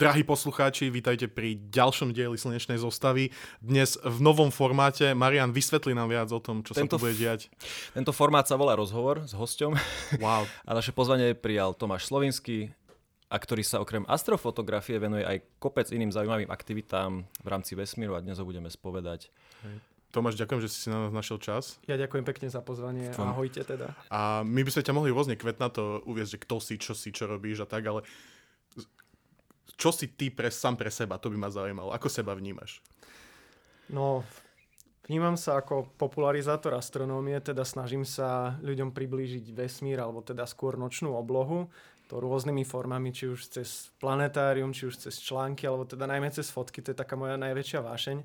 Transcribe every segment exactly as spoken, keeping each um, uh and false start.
Drahí poslucháči, vítajte pri ďalšom dieli Slnečnej zostavy. Dnes v novom formáte. Marián, vysvetli nám viac o tom, čo tento, sa tu bude diať. Tento formát sa volá Rozhovor s hosťom. Wow. A naše pozvanie prijal Tomáš Slovinský, a ktorý sa okrem astrofotografie venuje aj kopec iným zaujímavým aktivitám v rámci vesmíru a dnes ho budeme spovedať. Hej. Tomáš, ďakujem, že si si na nás našiel čas. Ja ďakujem pekne za pozvanie. Tván. Ahojte teda. A my by sme ťa mohli rôzne kvetnato uviesť, že kto si, čo si, čo robíš a tak, ale čo si ty pre, sám pre seba? To by ma zaujímalo. Ako seba vnímaš? No, vnímam sa ako popularizátor astronómie, teda snažím sa ľuďom priblížiť vesmír, alebo teda skôr nočnú oblohu, to rôznymi formami, či už cez planetárium, či už cez články, alebo teda najmä cez fotky. To je taká moja najväčšia vášeň,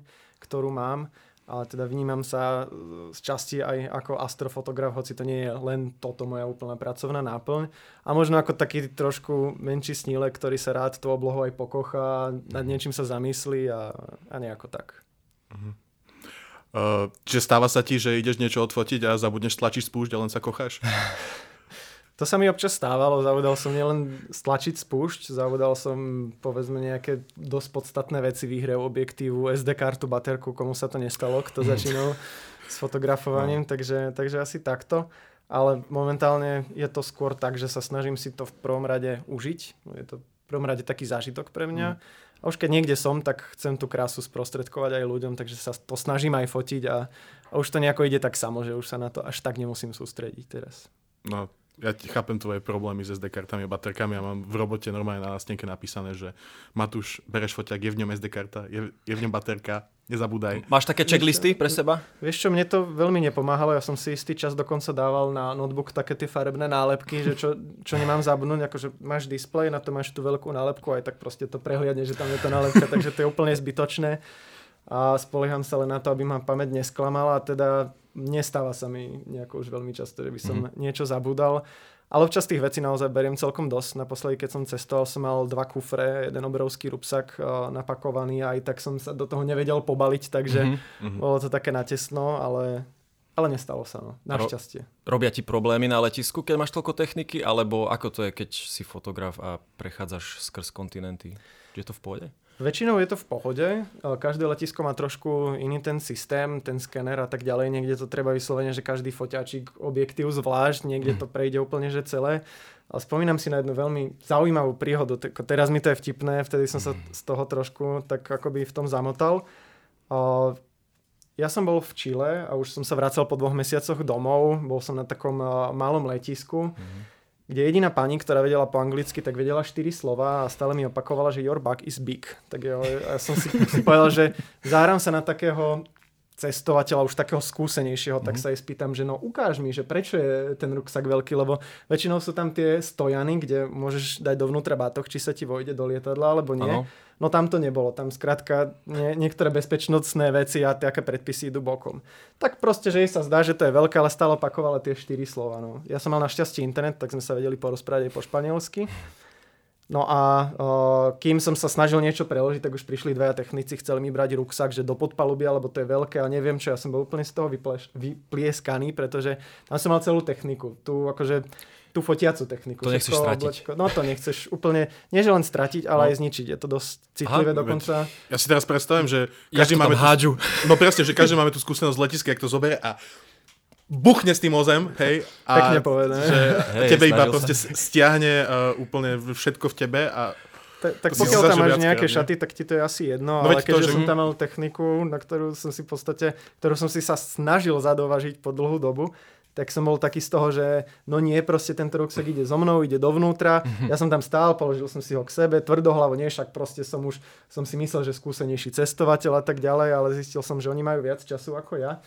ktorú mám. Ale teda vnímam sa z časti aj ako astrofotograf, hoci to nie je len toto moja úplná pracovná náplň. A možno ako taký trošku menší snílek, ktorý sa rád tú oblohu aj pokochá, nad niečím sa zamyslí a, a nejako tak. Uh-huh. Uh, čiže stáva sa ti, že ideš niečo odfotiť a zabudneš stlačiť spúšť a len sa kocháš? To sa mi občas stávalo, zavodal som nielen stlačiť spúšť, zavodal som povedzme nejaké dosť podstatné veci, výhrev objektívu, es dé kartu, baterku, komu sa to nestalo, kto začínal s fotografovaním, no. takže, takže asi takto. Ale momentálne je to skôr tak, že sa snažím si to v prvom rade užiť, je to v prvom rade taký zážitok pre mňa. Mm. A už keď niekde som, tak chcem tú krásu sprostredkovať aj ľuďom, takže sa to snažím aj fotiť a, a už to nejako ide tak samo, že už sa na to až tak nemusím sústrediť teraz. No. Ja chápem tvoje problémy s es dé kartami a baterkami. Ja mám v robote normálne na nástenke napísané, že Matúš, bereš foťák, je v ňom es dé karta, je, je v ňom baterka, nezabúdaj. Máš také checklisty pre seba? Vieš čo, mne to veľmi nepomáhalo. Ja som si istý čas dokonca dával na notebook také tie farebné nálepky, že čo, čo nemám zabudnúť, akože máš displej, na to máš tú veľkú nálepku, aj tak proste to prehliadne, že tam je tá nálepka, takže to je úplne zbytočné. A spolieham sa len na to, aby ma pamäť nesklamala, teda nestáva sa mi nejako už veľmi často, že by som mm. niečo zabudal. Ale občas tých vecí naozaj beriem celkom dosť. Naposledy, keď som cestoval, som mal dva kufre, jeden obrovský rúbsak uh, napakovaný a aj tak som sa do toho nevedel pobaliť, takže mm-hmm. bolo to také natesno, ale, ale nestalo sa, no. Našťastie. Ro- robia ti problémy na letisku, keď máš toľko techniky? Alebo ako to je, keď si fotograf a prechádzaš skrz kontinenty? Je to v pohode? Väčšinou je to v pohode, každé letisko má trošku iný ten systém, ten skener a tak ďalej, niekde to treba vyslovene, že každý foťačik objektív zvlášť, niekde to prejde úplne že celé. Ale spomínam si na jednu veľmi zaujímavú príhodu, teraz mi to je vtipné, vtedy som sa z toho trošku tak akoby v tom zamotal. Ja som bol v Chile a už som sa vracal po dvoch mesiacoch domov, bol som na takom malom letisku, kde jediná pani, ktorá vedela po anglicky, tak vedela štyri slova a stále mi opakovala, že your bug is big. Tak ja, ja som si, si povedal, že zahrám sa na takého cestovateľa, už takého skúsenejšieho, tak sa jej spýtam, že no ukáž mi, že prečo je ten ruksak veľký, lebo väčšinou sú tam tie stojany, kde môžeš dať dovnútra batoh, či sa ti vojde do lietadla, alebo nie. Ano. No tam to nebolo, tam skrátka nie, niektoré bezpečnostné veci a také predpisy idú bokom. Tak proste, že jej sa zdá, že to je veľké, ale stále opakovala tie štyri slova. No. Ja som mal našťastie internet, tak sme sa vedeli porozprávať aj po španielsky. No a o, kým som sa snažil niečo preložiť, tak už prišli dvaja technici, chceli mi brať ruksak, že do podpalubia, lebo to je veľké a neviem čo, ja som bol úplne z toho vypleš- vyplieskaný, pretože tam som mal celú techniku, tú akože tú fotiacu techniku. To nechceš stratiť. Oblečko, no to nechceš úplne, nie že len stratiť, ale no. aj zničiť, je to dosť citlivé Aha, dokonca. Ja si teraz predstavím, že každý máme tú, no presne, že každý máme tú skúsenosť z letiska, jak to zoberie a buchne s tým ozem, hej, a pekne povedané, že hej, tebe iba proste sa stiahne uh, úplne všetko v tebe a Ta, tak pokiaľ tam máš nejaké krát, šaty, tak ti to je asi jedno, no ale keďže to, že... som tam mal techniku, na ktorú som si v podstate, ktorú som si sa snažil zadovažiť po dlhú dobu, tak som bol taký z toho, že no nie, proste tento ruksak ide so mnou, ide dovnútra. Ja som tam stál, položil som si ho k sebe, tvrdohlavo, nie, však proste som už, som si myslel, že skúsenejší cestovateľ a tak ďalej, ale zistil som, že oni majú viac času ako ja.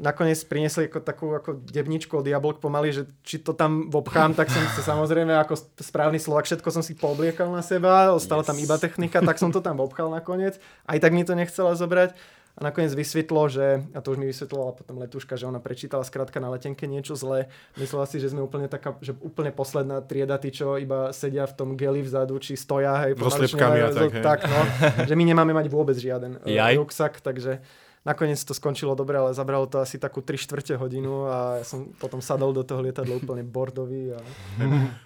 Nakoniec priniesli ako takú ako debničku od jablok pomaly, že či to tam obchám, tak som sa samozrejme ako správny Slovák, všetko som si poobliekal na seba, ostala yes. tam iba technika, tak som to tam obchal nakoniec. Aj tak mi to nechcela zobrať. A nakoniec vysvetlo, že, a to už mi vysvetlovala potom letuška, že ona prečítala skrátka na letenke niečo zlé. Myslela si, že sme úplne taká, že úplne posledná trieda, tí, čo iba sedia v tom geli vzadu, či stoja, hej. So slepkami a tak, hej. Tak, no, že my nemáme mať vôbec žiaden Jaj. ruksak, takže... Nakoniec to skončilo dobre, ale zabralo to asi takú tri štvrte hodinu a ja som potom sadol do toho lietadla úplne bordový. A...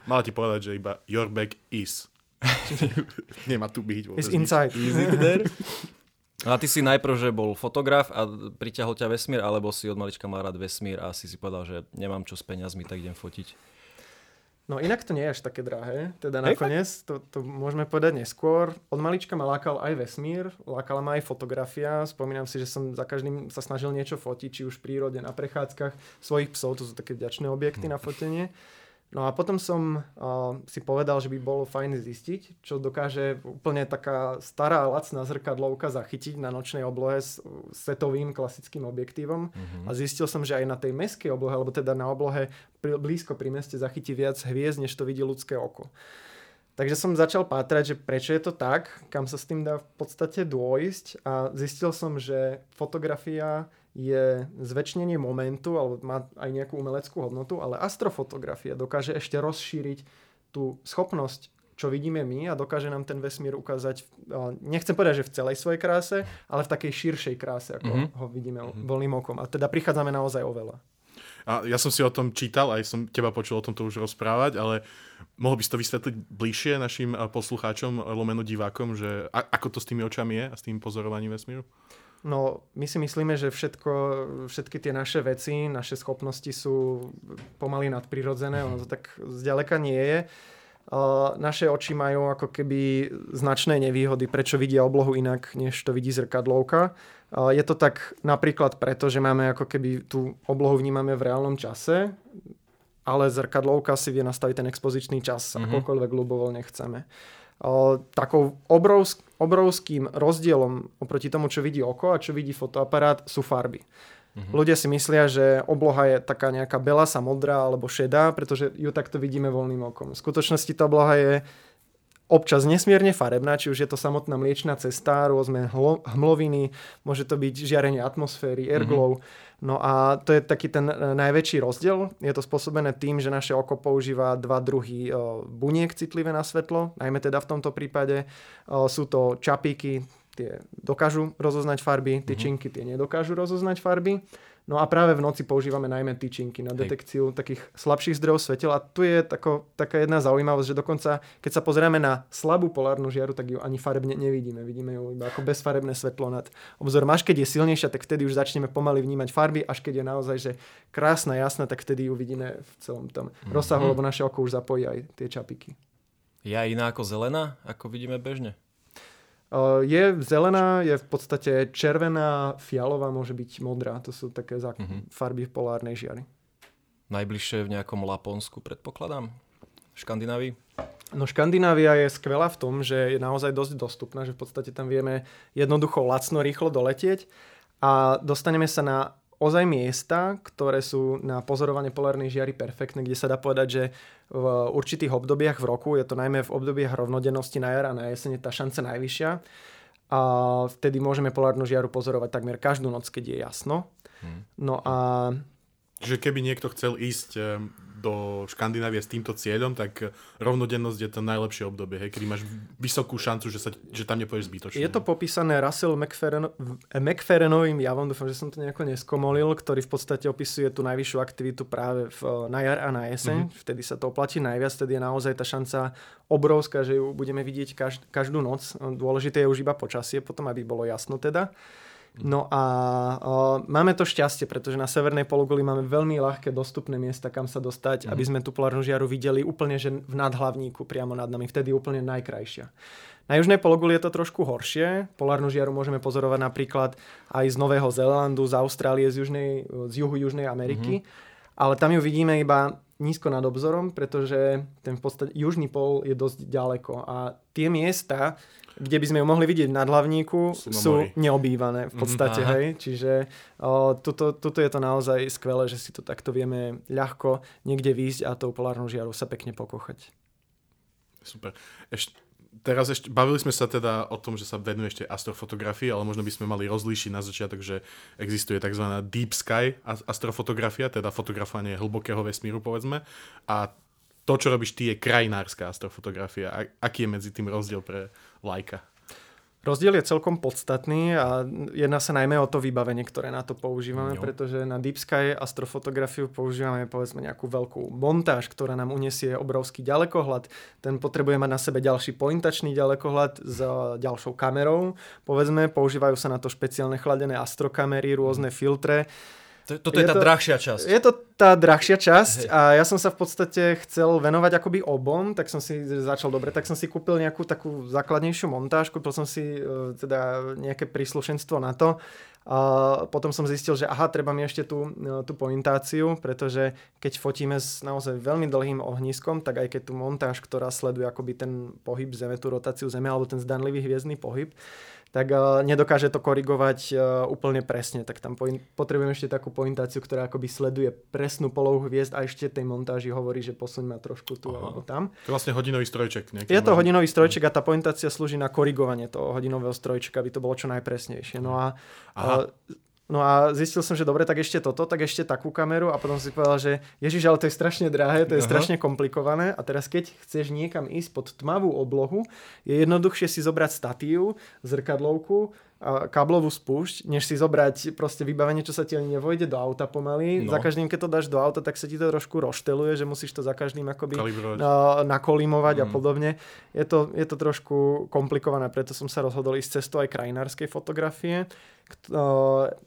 Mala ti povedať, že iba your bag is Nemá tu byť vôbec. It's inside. Is it there? A ty si najprv, že bol fotograf a priťahol ťa vesmír, alebo si od malička mal rád vesmír a si si povedal, že nemám čo s peniazmi, tak idem fotiť? No inak to nie je až také drahé, teda nakoniec, to, to môžeme povedať neskôr. Od malička ma lákal aj vesmír, lákala ma aj fotografia, spomínam si, že som za každým sa snažil niečo fotiť, či už v prírode, na prechádzkach svojich psov, to sú také vďačné objekty na fotenie. No a potom som uh, si povedal, že by bolo fajn zistiť, čo dokáže úplne taká stará lacná zrkadlovka zachytiť na nočnej oblohe s setovým klasickým objektívom. Mm-hmm. A zistil som, že aj na tej mestskej oblohe, alebo teda na oblohe pri, blízko pri meste zachytí viac hviezd, než to vidí ľudské oko. Takže som začal pátrať, že prečo je to tak, kam sa s tým dá v podstate dôjsť. A zistil som, že fotografia je zväčšenie momentu, alebo má aj nejakú umeleckú hodnotu, ale astrofotografia dokáže ešte rozšíriť tú schopnosť, čo vidíme my, a dokáže nám ten vesmír ukázať, nechcem povedať, že v celej svojej kráse, ale v takej širšej kráse, ako mm-hmm. ho vidíme mm-hmm. voľným okom. A teda prichádzame naozaj oveľa. A ja som si o tom čítal, aj som teba počul o tomto už rozprávať, ale mohol by si to vysvetliť bližšie našim poslucháčom, lomeno divákom, že a- ako to s tými očami je a s tým pozorovaním vesmíru? No, my si myslíme, že všetko, všetky tie naše veci, naše schopnosti sú pomaly nadprirodzené, ono to tak zďaleka nie je. Naše oči majú ako keby značné nevýhody, prečo vidia oblohu inak, než to vidí zrkadlovka. Je to tak napríklad preto, že máme ako keby tú oblohu vnímame v reálnom čase, ale zrkadlovka si vie nastaviť ten expozičný čas, mm-hmm. akokoľvek ľubovoľne chceme. Takou obrovsk- obrovským rozdielom oproti tomu, čo vidí oko a čo vidí fotoaparát, sú farby. Mm-hmm. Ľudia si myslia, že obloha je taká nejaká belasa, modrá alebo šedá, pretože ju takto vidíme voľným okom. V skutočnosti tá obloha je občas nesmierne farebná, či už je to samotná Mliečna cesta, rôzne hlo- hmloviny, môže to byť žiarenie atmosféry, airglow. Mm-hmm. No a to je taký ten najväčší rozdiel. Je to spôsobené tým, že naše oko používa dva druhy buniek citlivé na svetlo, najmä teda v tomto prípade sú to čapíky, tie dokážu rozoznať farby, tyčinky, tie nedokážu rozoznať farby. No a práve v noci používame najmä tyčinky na detekciu Hej. takých slabších zdrojov svetel. A tu je tako, taká jedna zaujímavosť, že dokonca, keď sa pozrieme na slabú polárnu žiaru, tak ju ani farebne nevidíme. Vidíme ju iba ako bezfarebné svetlo nad obzorom. Až keď je silnejšia, tak vtedy už začneme pomaly vnímať farby. Až keď je naozaj že krásna, jasná, tak vtedy ju vidíme v celom tom rozsahu, mm-hmm. lebo naše oko už zapojí aj tie čapiky. Je aj iná ako zelená, ako vidíme bežne? Je zelená, je v podstate červená, fialová, môže byť modrá. To sú také zák- mm-hmm. farby polárnej žiary. Najbližšie v nejakom Laponsku, predpokladám? V Škandinávii? No Škandinávia je skvelá v tom, že je naozaj dosť dostupná, že v podstate tam vieme jednoducho, lacno, rýchlo doletieť a dostaneme sa na ozaj miesta, ktoré sú na pozorovanie polárnej žiary perfektné, kde sa dá povedať, že v určitých obdobiach v roku, je to najmä v obdobiach rovnodennosti na jar a na jeseň, tá šanca najvyššia. A vtedy môžeme polárnu žiaru pozorovať takmer každú noc, keď je jasno. Hmm. No a... Čiže keby niekto chcel ísť do Škandinávie s týmto cieľom, tak rovnodennosť je to najlepšie obdobie, hej, kedy máš vysokú šancu, že, sa, že tam nepôjdeš zbytočne. Je to popísané Russell McFerren, McFerrenovým javom, dúfam, že som to nejako neskomolil, ktorý v podstate opisuje tú najvyššiu aktivitu práve v, na jar a na jeseň. Mm-hmm. Vtedy sa to oplatí najviac, vtedy je naozaj tá šanca obrovská, že ju budeme vidieť každ- každú noc. Dôležité je už iba počasie, potom aby bolo jasno teda. No a uh, máme to šťastie, pretože na severnej pologuli máme veľmi ľahké dostupné miesta, kam sa dostať, mm-hmm. aby sme tú polárnu žiaru videli úplne že v nadhlavníku, priamo nad nami, vtedy úplne najkrajšia. Na južnej pologuli je to trošku horšie. Polárnu žiaru môžeme pozorovať napríklad aj z Nového Zélandu, z Austrálie, z, južnej, z juhu Južnej Ameriky, mm-hmm. ale tam ju vidíme iba nízko nad obzorom, pretože ten v podstate južný pol je dosť ďaleko a tie miesta, kde by sme ju mohli vidieť v nadhlavníku, sú, sú neobývané v podstate. Mm, hej. Čiže o, tuto, tuto je to naozaj skvelé, že si to takto vieme ľahko niekde výjsť a tou polárnou žiarou sa pekne pokochať. Super. Ešte, teraz ešte, bavili sme sa teda o tom, že sa venuje ešte astrofotografii, ale možno by sme mali rozlíšiť na začiatok, že existuje tzv. Deep sky astrofotografia, teda fotografovanie hlbokého vesmíru, povedzme. A to, čo robíš ty, je krajinárska astrofotografia. Aký je medzi tým rozdiel pre lajka? Rozdiel je celkom podstatný a jedná sa najmä o to vybavenie, ktoré na to používame, jo. Pretože na Deep Sky astrofotografiu používame povedzme nejakú veľkú montáž, ktorá nám uniesie obrovský ďalekohľad. Ten potrebuje mať na sebe ďalší pointačný ďalekohľad s ďalšou kamerou. Povedzme, používajú sa na to špeciálne chladené astrokamery, rôzne filtre. Toto je, je tá to, drahšia časť. Je to tá drahšia časť a ja som sa v podstate chcel venovať akoby obom, tak som si začal dobre, tak som si kúpil nejakú takú základnejšiu montáž, kúpil som si uh, teda nejaké príslušenstvo na to a potom som zistil, že aha, treba mi ešte tú, tú pointáciu, pretože keď fotíme s naozaj veľmi dlhým ohniskom, tak aj keď tú montáž, ktorá sleduje akoby ten pohyb Zeme, tú rotáciu Zeme alebo ten zdanlivý hviezdny pohyb, tak uh, nedokáže to korigovať uh, úplne presne. Tak tam point, potrebujem ešte takú pointáciu, ktorá akoby sleduje presnú polohu hviezd a ešte tej montáži hovorí, že posuň ma trošku tu Aha. alebo tam. To je vlastne hodinový strojček. Je to hodinový strojček a tá pointácia slúži na korigovanie toho hodinového strojčeka, aby to bolo čo najpresnejšie. No a, uh, no a zistil som, že dobre, tak ešte toto, tak ešte takú kameru a potom si povedal, že ježiš, ale to je strašne drahé, to je Aha. strašne komplikované a teraz keď chceš niekam ísť pod tmavú oblohu, je jednoduchšie si zobrať statív, zrkadlovku, káblovú spúšť, než si zobrať proste vybavenie, čo sa ti ani nevojde do auta pomaly. No. Za každým, keď to dáš do auta, tak sa ti to trošku rošteluje, že musíš to za každým akoby na, nakolimovať mm. a podobne. Je to, je to trošku komplikované, preto som sa rozhodol ísť cestou aj krajinárskej fotografie.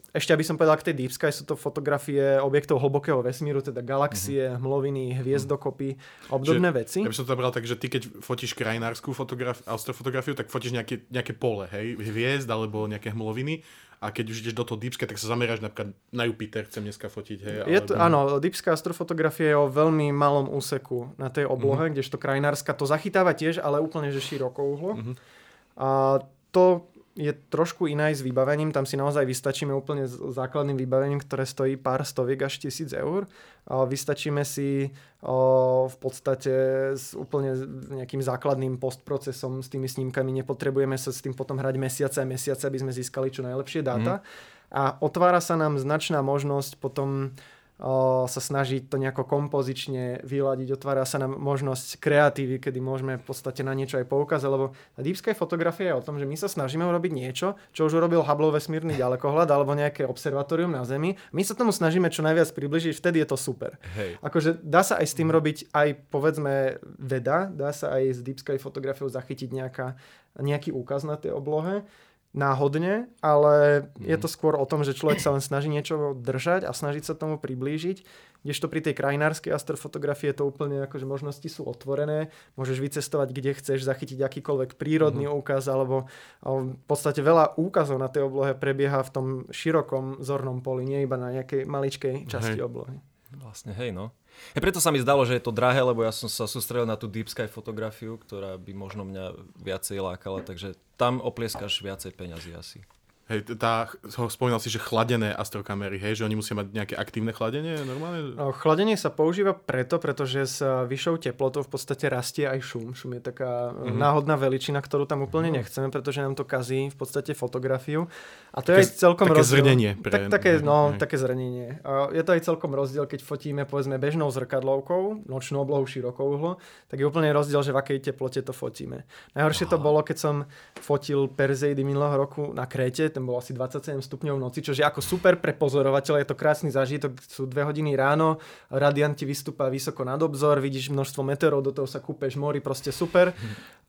Ešte aby som povedal, k tej Deep Sky sú to fotografie objektov hlbokého vesmíru, teda galaxie, mm-hmm. mloviny, hviezdokopy mm. a obdobné že, veci. Ja by som to bral tak, že ty keď fotíš krajinárskú fotografi- astrofotografiu, tak fotíš nejaké, nejaké pole, hej? Hviezd alebo nejaké hmloviny a keď už ideš do toho Deep Sky, tak sa zameráš napríklad na Jupiter, chcem dneska fotiť. Hej, je to, áno, Deep Sky astrofotografia je o veľmi malom úseku na tej oblohe, mm-hmm. kdežto krajinárska to zachytáva tiež, ale úplne že širokouhlo. Mm-hmm. A to je trošku iná aj s vybavením, tam si naozaj vystačíme úplne s základným vybavením, ktoré stojí pár stoviek až tisíc eur. Vystačíme si o, v podstate s úplne nejakým základným postprocesom s tými snímkami, nepotrebujeme sa s tým potom hrať mesiace a mesiace, aby sme získali čo najlepšie dáta. Mm. A otvára sa nám značná možnosť potom sa snažiť to nejako kompozične vyladiť, otvára sa nám možnosť kreatívy, kedy môžeme v podstate na niečo aj poukázať, lebo Deep Sky fotografia je o tom, že my sa snažíme urobiť niečo, čo už urobil Hubble vesmírny ďalekohľad alebo nejaké observatórium na Zemi. My sa tomu snažíme čo najviac približiť, vtedy je to super. Hej. Akože dá sa aj s tým robiť aj povedzme veda, dá sa aj z Deep Sky fotografiou zachytiť nejaká, nejaký úkaz na tej oblohe, náhodne, ale mm. je to skôr o tom, že človek sa len snaží niečo držať a snažiť sa tomu priblížiť, kdežto pri tej krajinárskej astrofotografie to úplne akože možnosti sú otvorené, môžeš vycestovať, kde chceš, zachytiť akýkoľvek prírodný mm. úkaz, alebo v podstate veľa úkazov na tej oblohe prebieha v tom širokom zornom poli, nie iba na nejakej maličkej časti hej. oblohy. Vlastne, hej no. Ja preto sa mi zdalo, že je to drahé, lebo ja som sa sústredil na tú Deep Sky fotografiu, ktorá by možno mňa viacej lákala, takže tam oplieskaš viacej peňazí asi. Hej, tá, spomínal si, že chladené astrokamery, hej, že oni musia mať nejaké aktívne chladenie normálne? No, chladenie sa používa preto, pretože s vyššou teplotou v podstate rastie aj šum. Šum je taká mm-hmm. náhodná veličina, ktorú tam úplne mm-hmm. nechceme, pretože nám to kazí v podstate fotografiu. A to také, je aj celkom také rozdiel. Zrnenie pre... tak, také zrnenie. No, hej. také zrnenie. A je to aj celkom rozdiel, keď fotíme povedzme bežnou zrkadlovkou, nočnú oblohu, širokouhlo, tak je úplne rozdiel, že v akej teplote to fotíme. Najhoršie Aha. to bolo, keď som fotil Perseidy minulého roku na Kréte. Ten bol asi dvadsaťsedem stupňov v noci, čo je ako super pre pozorovateľa, je to krásny zážitok, sú dve hodiny ráno, radiant ti vystúpa vysoko nad obzor, vidíš množstvo meteorov, do toho sa kúpeš mori, proste super,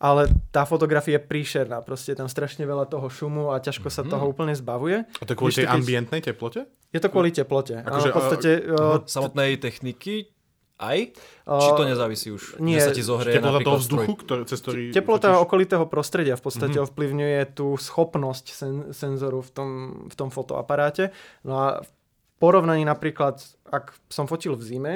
ale tá fotografia je príšerná, proste tam strašne veľa toho šumu a ťažko sa mm. toho úplne zbavuje. A to kvôli tej ambientnej teplote? Je to kvôli teplote. Akože, v podstate, uh, t- samotnej techniky? Aj? Či to nezávisí už? Nie. Že sa ti zohreje teplota toho vzduchu, ktoré, cez ktorý... Teplota fotíš? Okolitého prostredia v podstate mm-hmm. ovplyvňuje tú schopnosť sen- senzoru v tom, v tom fotoaparáte. No a v porovnaní napríklad, ak som fotil v zime,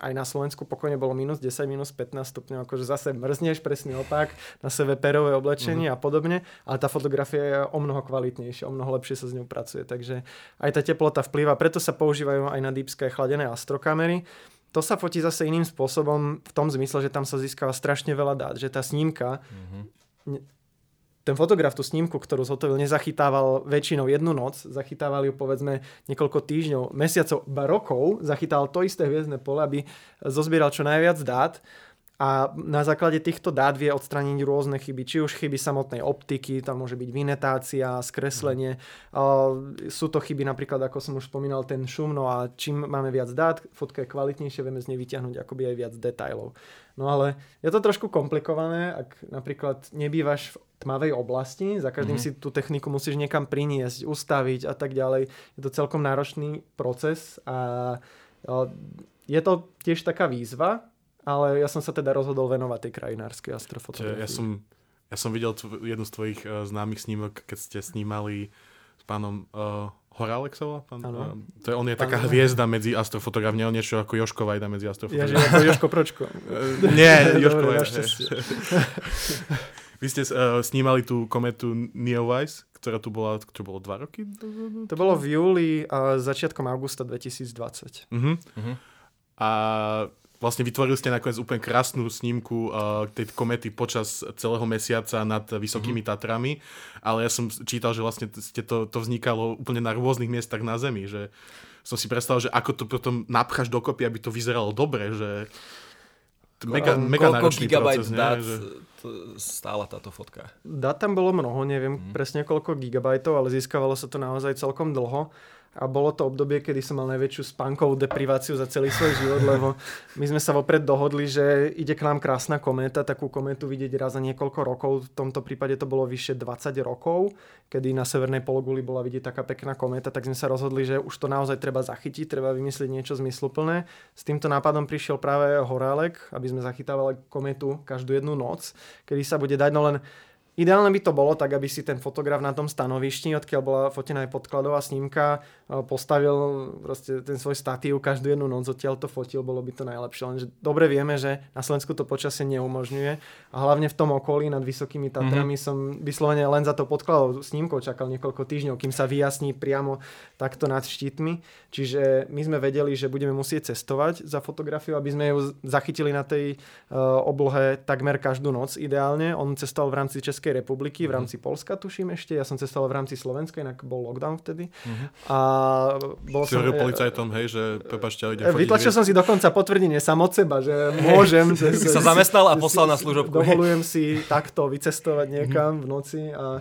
aj na Slovensku pokojne bolo mínus desať, mínus pätnásť stupňov, akože zase mrzneš, presne opak, na sebe perové oblečenie mm-hmm. a podobne, ale tá fotografia je o mnoho kvalitnejšia, o mnoho lepšie sa s ňou pracuje, takže aj tá teplota vplýva, preto sa používajú aj na Deep Sky chladené astrokamery. To sa fotí zase iným spôsobom v tom zmysle, že tam sa získava strašne veľa dát, že tá snímka, mm-hmm. ten fotograf tú snímku, ktorú zhotovil, nezachytával väčšinou jednu noc, zachytával ju povedzme niekoľko týždňov, mesiacov, ba rokov, zachytal to isté hviezdne pole, aby zozbieral čo najviac dát. A na základe týchto dát vie odstrániť rôzne chyby, či už chyby samotnej optiky, tam môže byť vinetácia, skreslenie. Sú to chyby napríklad, ako som už spomínal, ten šum, no a čím máme viac dát, fotka je kvalitnejšia, vieme z nej vyťahnuť akoby aj viac detailov. No ale je to trošku komplikované, ak napríklad nebývaš v tmavej oblasti, za každým mm-hmm. si tú techniku musíš niekam priniesť, ustaviť a tak ďalej. Je to celkom náročný proces a je to tiež taká výzva, ale ja som sa teda rozhodol venovať tej krajinárskej astrofotografii. Ja som, ja som videl jednu z tvojich uh, známych snímok, keď ste snímali s pánom uh, Horáleksovom. Pán, uh, to je, on je pán taká pán... hviezda medzi astrofotografmi, on niečo ako Jožko Vajda medzi astrofotografmi. Ja, ako Jožko Pročko. Nie, Jožko Vajda. Vy ste uh, snímali tú kometu Neowise, ktorá tu bola, čo bolo dva roky? To bolo v júli, uh, začiatkom augusta dvetisícdvadsať. Uh-huh. Uh-huh. A vlastne vytvorili ste nakoniec úplne krásnu snímku uh, tej komety počas celého mesiaca nad Vysokými mm-hmm. Tatrami, ale ja som čítal, že vlastne ste to, to vznikalo úplne na rôznych miestach na Zemi, že som si predstavil, že ako to potom napcháš dokopy, aby to vyzeralo dobre, že mega, um, mega náročný proces. Dát, nie, že... stála táto fotka? Dát tam bolo mnoho, neviem mm-hmm. presne koľko gigabajtov, ale získavalo sa to naozaj celkom dlho. A bolo to obdobie, kedy som mal najväčšiu spánkovú depriváciu za celý svoj život, lebo my sme sa vopred dohodli, že ide k nám krásna kométa, takú kométu vidieť raz za niekoľko rokov, v tomto prípade to bolo vyše dvadsať rokov, kedy na severnej pologuli bola vidieť taká pekná kométa, tak sme sa rozhodli, že už to naozaj treba zachytiť, treba vymyslieť niečo zmysluplné. S týmto nápadom prišiel práve Horálek, aby sme zachytávali kométu každú jednu noc, kedy sa bude dať, no len ideálne by to bolo tak, aby si ten fotograf na tom stanovišti, odkiaľ bola fotená aj podkladová snímka, postavil proste ten svoj statív, každú jednu noc odtiaľ to fotil, bolo by to najlepšie. Lenže dobre vieme, že na Slovensku to počasie neumožňuje a hlavne v tom okolí nad Vysokými Tatrami mm-hmm. som vyslovene len za to podkladovou snímkou čakal niekoľko týždňov, kým sa vyjasní priamo takto nad štítmi. Čiže my sme vedeli, že budeme musieť cestovať za fotografiu, aby sme ju zachytili na tej uh, oblohe takmer každú noc ideálne. On cestoval v rámci Českej republiky, v rámci mm-hmm. Polska tuším ešte, ja som cestoval v rámci Slovenska, inak bol lockdown vtedy. Mm-hmm. A bol som policajtom, hej, že prepáčte, idem fotiť. Vytlačil som si dokonca potvrdenie sám od seba, že môžem. Hey, si sa zamestnal a poslal si, na služobku. Dovolujem si takto vycestovať niekam v noci a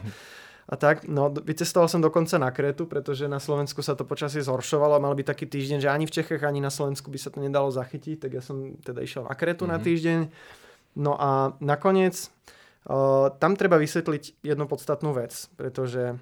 A tak, no, vycestoval som dokonca na Krétu, pretože na Slovensku sa to počasie zhoršovalo a mal by taký týždeň, že ani v Čechách, ani na Slovensku by sa to nedalo zachytiť, tak ja som teda išiel na Krétu mm-hmm. na týždeň. No a nakoniec Uh, tam treba vysvetliť jednu podstatnú vec, pretože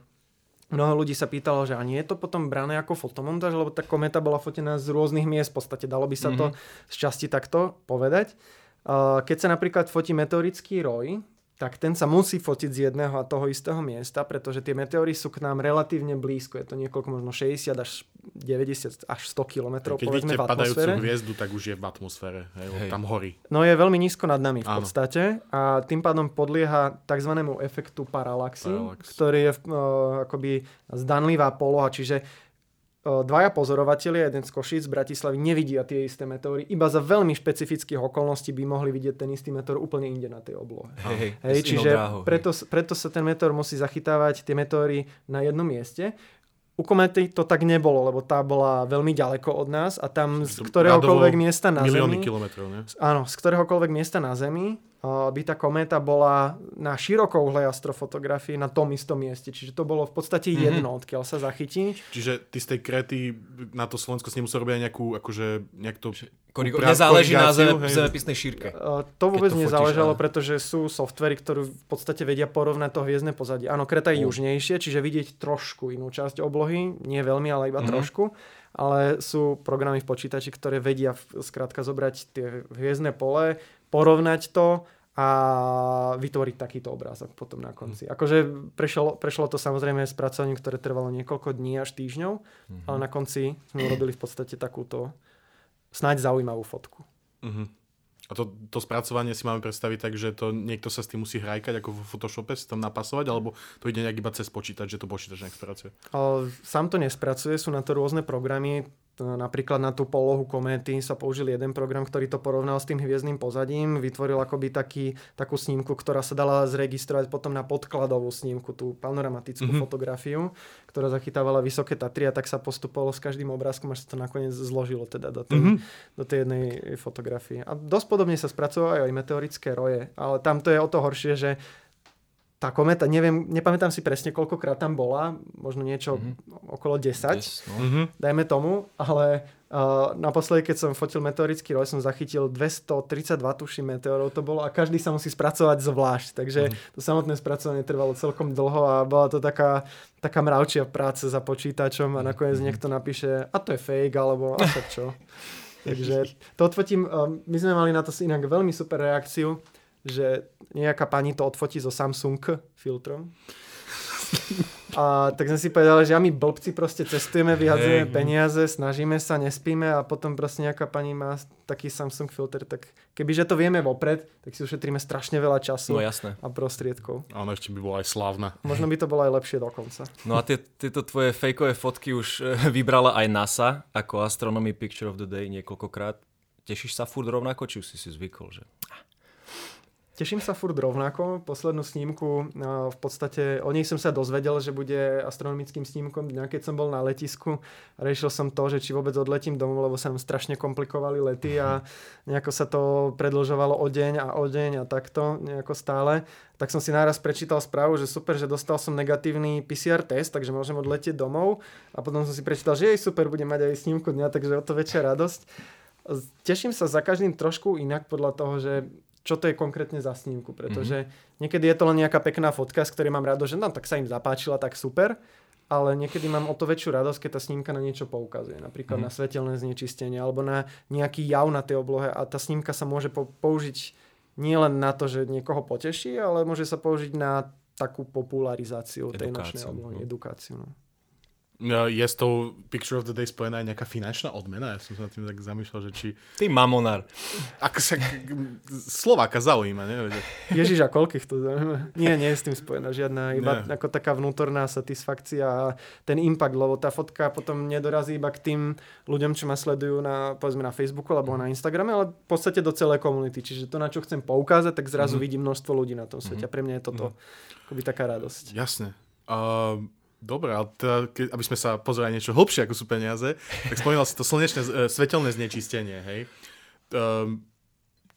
mnoho ľudí sa pýtalo, že a nie je to potom brané ako fotomontáž, lebo tá kometa bola fotená z rôznych miest, v podstate dalo by sa mm-hmm. to z časti takto povedať. Uh, keď sa napríklad fotí meteorický roj, tak ten sa musí fotiť z jedného a toho istého miesta, pretože tie meteory sú k nám relatívne blízko. Je to niekoľko, možno šesťdesiat až deväťdesiat až sto kilometrov, povedzme, v atmosfére. Keď vidíte padajúcu hviezdu, tak už je v atmosfére. Hej, hej. Tam horí. No je veľmi nízko nad nami v podstate. Áno. A tým pádom podlieha takzvanému efektu paralaxy, Paralax. ktorý je uh, akoby zdanlivá poloha, čiže dvaja pozorovatelia, jeden z Košíc, z Bratislavy, nevidia tie isté meteóry. Iba za veľmi špecifických okolností by mohli vidieť ten istý meteor úplne inde na tej oblohe. Hej, hej, hej, čiže dráho, preto, hej. preto sa ten meteor musí zachytávať, tie meteóry na jednom mieste. U komety to tak nebolo, lebo tá bola veľmi ďaleko od nás a tam z ktoréhokoľvek miesta na Zemi... kilometrov, ne? Áno, z ktoréhokoľvek miesta na Zemi by tá kométa bola na širokouhlej astrofotografii na tom istom mieste. Čiže to bolo v podstate jedno, mm-hmm. odkiaľ sa zachytí. Čiže ty z tej Kréty na to Slovensko s nemusel robiť aj nejakú, akože, nejak to... Korik- uprav, nezáleží na zeme, zemepisnej šírke. To vôbec to nezáležalo, fotíš, pretože sú softvery, ktoré v podstate vedia porovnať to hviezdne pozadie. Áno, Kréta je uh. južnejšie, čiže vidieť trošku inú časť oblohy, nie veľmi, ale iba mm-hmm. trošku. Ale sú programy v počítači, ktoré vedia skrátka zobrať tie hviezdne pole, porovnať to a vytvoriť takýto obrázok potom na konci. Mm. Akože prešlo, prešlo to samozrejme spracovaním, ktoré trvalo niekoľko dní až týždňov, mm-hmm. ale na konci sme urobili v podstate takúto snáď zaujímavú fotku. Mm-hmm. A to, to spracovanie si máme predstaviť tak, že to niekto sa s tým musí hrajkať, ako v Photoshope si tam napasovať, alebo to ide nejak iba cez počítač, že to počítač nejak spracuje? Sám to nespracuje, sú na to rôzne programy. Napríklad na tú polohu kométy sa použil jeden program, ktorý to porovnal s tým hviezdnym pozadím, vytvoril akoby taký, takú snímku, ktorá sa dala zregistrovať potom na podkladovú snímku, tú panoramatickú mm-hmm. fotografiu, ktorá zachytávala Vysoké Tatry, a tak sa postupovalo s každým obrázkom, až sa to nakoniec zložilo teda do tej, mm-hmm. do tej jednej fotografie. A dosť podobne sa spracovali aj meteorické roje, ale tam to je o to horšie, že tá kometa, neviem, nepamätám si presne, koľkokrát tam bola, možno niečo mm-hmm. okolo desať, yes, no. mm-hmm. dajme tomu, ale uh, naposledy, keď som fotil meteorický roj, som zachytil dvestotridsaťdva tuší meteorov, to bolo, a každý sa musí spracovať zvlášť, takže mm-hmm. to samotné spracovanie trvalo celkom dlho a bola to taká, taká mravčia práca za počítačom a nakoniec mm-hmm. niekto napíše, a to je fake, alebo a tak čo. Takže to odfotím, um, my sme mali na to inak veľmi super reakciu, že nejaká pani to odfotí so Samsung filtrom. A tak sme si povedali, že ja my blbci proste cestujeme, vyhadzujeme peniaze, snažíme sa, nespíme a potom proste nejaká pani má taký Samsung filter, tak kebyže to vieme vopred, tak si ušetríme strašne veľa času no, jasné. a prostriedkov. Áno, ešte by bolo aj slávne. Možno by to bolo aj lepšie dokonca. No a tie, tieto tvoje fejkové fotky už vybrala aj NASA ako Astronomy Picture of the Day niekoľkokrát. Tešíš sa furt rovnako, či už si si zvykol, že... Teším sa furt rovnako. Poslednú snímku, v podstate o nej som sa dozvedel, že bude astronomickým snímkom dňa, keď som bol na letisku. Riešil som to, že či vôbec odletím domov, lebo sa nám strašne komplikovali lety a nejako sa to predĺžovalo o deň a o deň a takto nejako stále. Tak som si náraz prečítal správu, že super, že dostal som negatívny pé cé er test, takže môžem odletieť domov. A potom som si prečítal, že jej super, budem mať aj snímku dňa, takže o to väčšia radosť. Teším sa za každým trošku inak podľa toho, že čo to je konkrétne za snímku, pretože mm-hmm. niekedy je to len nejaká pekná fotka, z ktorej mám rado, že no, tak sa im zapáčila, tak super, ale niekedy mám o to väčšiu radosť, keď tá snímka na niečo poukazuje, napríklad mm-hmm. na svetelné znečistenie alebo na nejaký jav na tej oblohe, a tá snímka sa môže po- použiť nielen na to, že niekoho poteší, ale môže sa použiť na takú popularizáciu edukáciu, tej nočnej oblohy, no. edukáciu. No. Je s tou Picture of the Day spojená aj nejaká finančná odmena? Ja som sa nad tým tak zamýšľal, že či... Ty mamonár. Ak sa Slováka zaujíma, ne? Ježiš, a koľkých to zaujíma? Nie, nie je s tým spojená žiadna. Iba nie. Ako taká vnútorná satisfakcia a ten impact, lebo tá fotka potom nedorazí iba k tým ľuďom, čo ma sledujú na, povedzme, na Facebooku alebo na Instagrame, ale v podstate do celej komunity. Čiže to, na čo chcem poukázať, tak zrazu mm. vidím množstvo ľudí na tom svete. Mm. A pre mňa je toto mm. akoby taká radosť. Jasne. A... Uh... Dobre, ale teda, aby sme sa pozerali niečo hlbšie, ako sú peniaze, tak spomínal si to slnečné, svetelné znečistenie, hej. Um,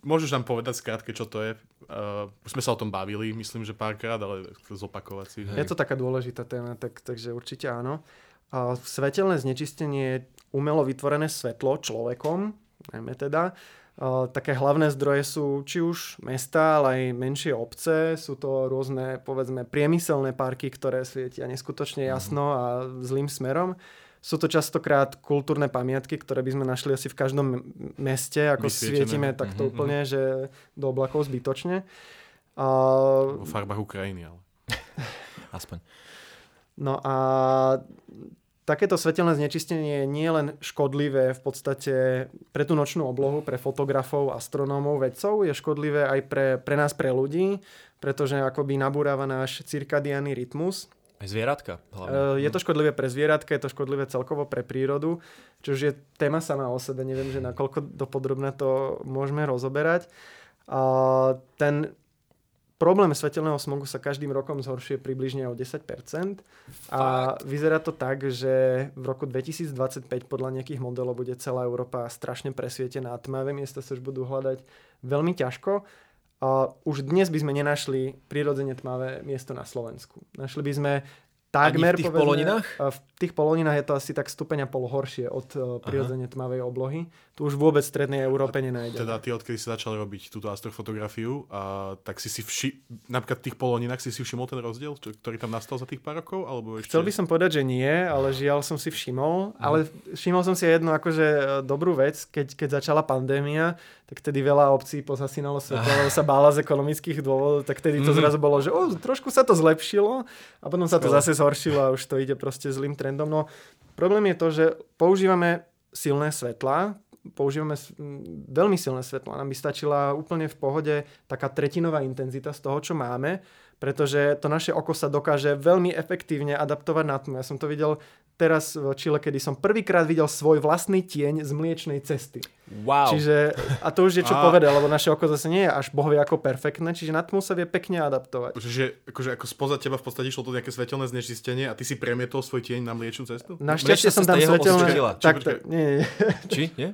môžeš nám povedať skrátke, čo to je? Uh, už sme sa o tom bavili, myslím, že párkrát, ale zopakovať si. Je hej. to taká dôležitá téma, tak, takže určite áno. A svetelné znečistenie je umelo vytvorené svetlo človekom, najmä teda. Uh, také hlavné zdroje sú či už mestá, ale aj menšie obce. Sú to rôzne, povedzme, priemyselné parky, ktoré svietia neskutočne jasno a zlým smerom. Sú to častokrát kultúrne pamiatky, ktoré by sme našli asi v každom m- meste, ako svietime takto mm-hmm. úplne, že do oblakov zbytočne. Uh, Vo farbách Ukrajiny, ale aspoň. No a... Takéto svetelné znečistenie je nielen škodlivé v podstate pre tú nočnú oblohu, pre fotografov, astronómov, vedcov, je škodlivé aj pre, pre nás, pre ľudí, pretože akoby nabúrava náš cirkadiánny rytmus. Aj zvieratka hlavne. Je to škodlivé pre zvieratka, je to škodlivé celkovo pre prírodu, čo je téma sama o sebe, neviem, že nakoľko dopodrobne to môžeme rozoberať. A ten... Problém svetelného smogu sa každým rokom zhoršuje približne o desať percent a vyzerá to tak, že v roku dvetisícdvadsaťpäť podľa nejakých modelov bude celá Európa strašne presvietená a tmavé miesta sa už budú hľadať veľmi ťažko. A už dnes by sme nenašli prirodzene tmavé miesto na Slovensku. Našli by sme takmer... Ani v tých povedzme, poloninách? V tých poloninách je to asi tak stupeň a pol horšie od uh, prirodzene tmavej oblohy. Tu už vôbec v strednej Európe nenájdeme. Teda ty, odkedy si začal robiť túto astrofotografiu, a, tak si si vši... napríklad v tých poloninách si si všimol ten rozdiel, čo, ktorý tam nastal za tých pár rokov? Alebo ešte... Chcel by som povedať, že nie, ale žiaľ som si všimol. Ale všimol som si jednu akože dobrú vec, keď, keď začala pandémia, tak tedy veľa obcí pozasínalo svetlo, lebo sa bála z ekonomických dôvodov, tak tedy to mm. zrazu bolo, že o, trošku sa to zlepšilo a potom sa to zase zhoršilo a už to ide proste zlým trendom. No problém je to, že používame silné svetlá, používame veľmi silné svetlá, nám by stačila úplne v pohode taká tretinová intenzita z toho, čo máme, pretože to naše oko sa dokáže veľmi efektívne adaptovať na tmu. Ja som to videl teraz v Chile, kedy som prvýkrát videl svoj vlastný tieň z Mliečnej cesty. Wow. Čiže, a to už je čo ah. povedať, lebo naše oko zase nie je až bohovie ako perfektné, čiže na tmu sa vie pekne adaptovať. Že akože ako spoza teba v podstate išlo to nejaké svetelné znečistenie a ty si premietol svoj tieň na Mliečnú cestu? Našťastie som tam svetelné... Takto, nie, nie. Či? Nie?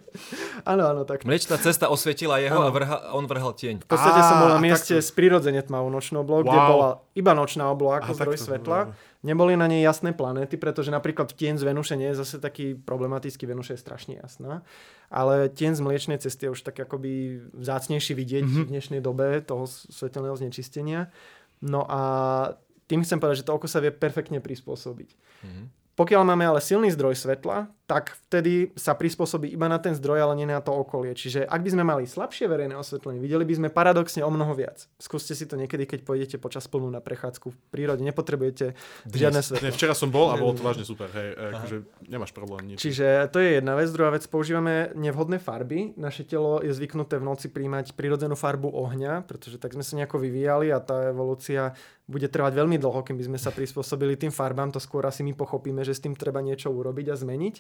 Áno, áno, tak. Mliečná cesta osvietila jeho ano. a vrha, on vrhal tieň. V podstate ah, som bol na mieste s prirodzene tmavou nočnou oblou, wow. kde bola iba nočná obloha ako ah, zdroj takto, svetla. No. Neboli na nej jasné planéty, pretože napríklad tieň z Venuše nie je zase taký problematický, Venuša je strašne jasná. Ale tieň z Mliečnej cesty je už tak akoby vzácnejší vidieť mm-hmm. v dnešnej dobe toho svetelného znečistenia. No a tým chcem povedať, že to oko sa vie perfektne prispôsobiť. Mm-hmm. Pokiaľ máme ale silný zdroj svetla, tak vtedy sa prispôsobí iba na ten zdroj, ale nie na to okolie. Čiže ak by sme mali slabšie verejné osvetlenie, videli by sme paradoxne o mnoho viac. Skúste si to niekedy, keď pôjdete počas plnú na prechádzku v prírode. Nepotrebujete Dnes. žiadne svetlo. Ne, včera som bol a bolo to vážne super. Hej, akože nemáš problém. Nič. Čiže to je jedna vec. Druhá vec, používame nevhodné farby. Naše telo je zvyknuté v noci príjmať prirodzenú farbu ohňa, pretože tak sme sa nejako vyvíjali a tá evolúcia bude trvať veľmi dlho, kým by sme sa prispôsobili tým farbám, to skôr asi my pochopíme, že s tým treba niečo urobiť a zmeniť.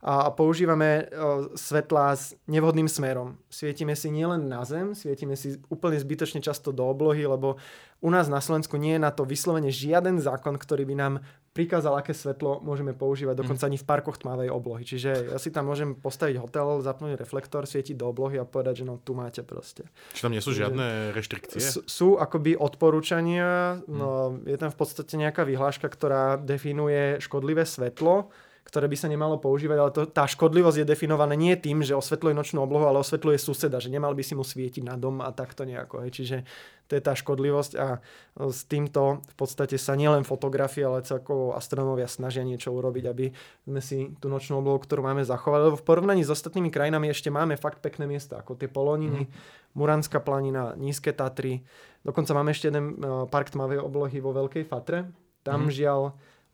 A používame svetlá s nevhodným smerom. Svietime si nielen na zem, svietime si úplne zbytočne často do oblohy, lebo u nás na Slovensku nie je na to vyslovene žiaden zákon, ktorý by nám prikázal, aké svetlo môžeme používať, dokonca ani v parkoch tmavej oblohy. Čiže ja si tam môžem postaviť hotel, zapnúť reflektor, svietiť do oblohy a povedať, že no tu máte proste. Čiže tam nie sú žiadne reštrikcie? S- sú akoby odporúčania, no je tam v podstate nejaká vyhláška, ktorá definuje škodlivé svetlo, ktoré by sa nemalo používať, ale to, tá škodlivosť je definovaná nie tým, že osvetľuje nočnú oblohu, ale osvetľuje suseda, že nemal by si mu svietiť na dom a takto nejako. Hej. Čiže to je tá škodlivosť a s týmto v podstate sa nielen fotografie, ale celkovo astronómovia snažia niečo urobiť, aby sme si tú nočnú oblohu, ktorú máme, zachovali. Lebo v porovnaní s ostatnými krajinami ešte máme fakt pekné miesta, ako tie Poloniny, mm. Muránska planina, Nízke Tatry. Dokonca máme ešte jeden park tmavej oblohy vo Veľkej Fatre. Tam mm. žiaľ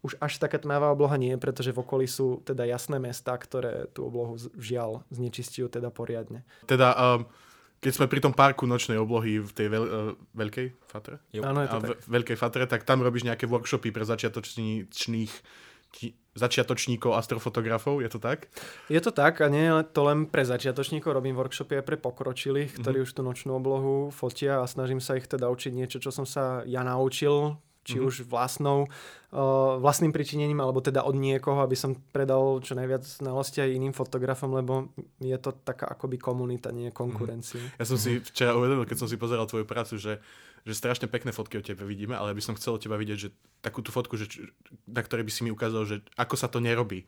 už až taká tmavá obloha nie, pretože v okolí sú teda jasné mestá, ktoré tú oblohu žiaľ znečistiu teda poriadne. Teda, um, keď sme pri tom parku nočnej oblohy v tej veľ- Veľkej Fatre, áno, je to tak. Veľkej Fatre, tak tam robíš nejaké workshopy pre začiatočných začiatočníkov astrofotografov, je to tak? Je to tak a nie to len pre začiatočníkov, robím workshopy aj pre pokročilých, ktorí mm-hmm. už tú nočnú oblohu fotia a snažím sa ich teda učiť niečo, čo som sa ja naučil, či mm-hmm. už vlastnou, uh, vlastným pričinením, alebo teda od niekoho, aby som predal čo najviac znalosti aj iným fotografom, lebo je to taká akoby komunita, nie konkurencia. Mm-hmm. Ja som si včera uvedomil, keď som si pozeral tvoju prácu, že, že strašne pekné fotky o tebe vidíme, ale by som chcel od teba vidieť, že takú tú fotku, že, na ktorej by si mi ukázal, že ako sa to nerobí.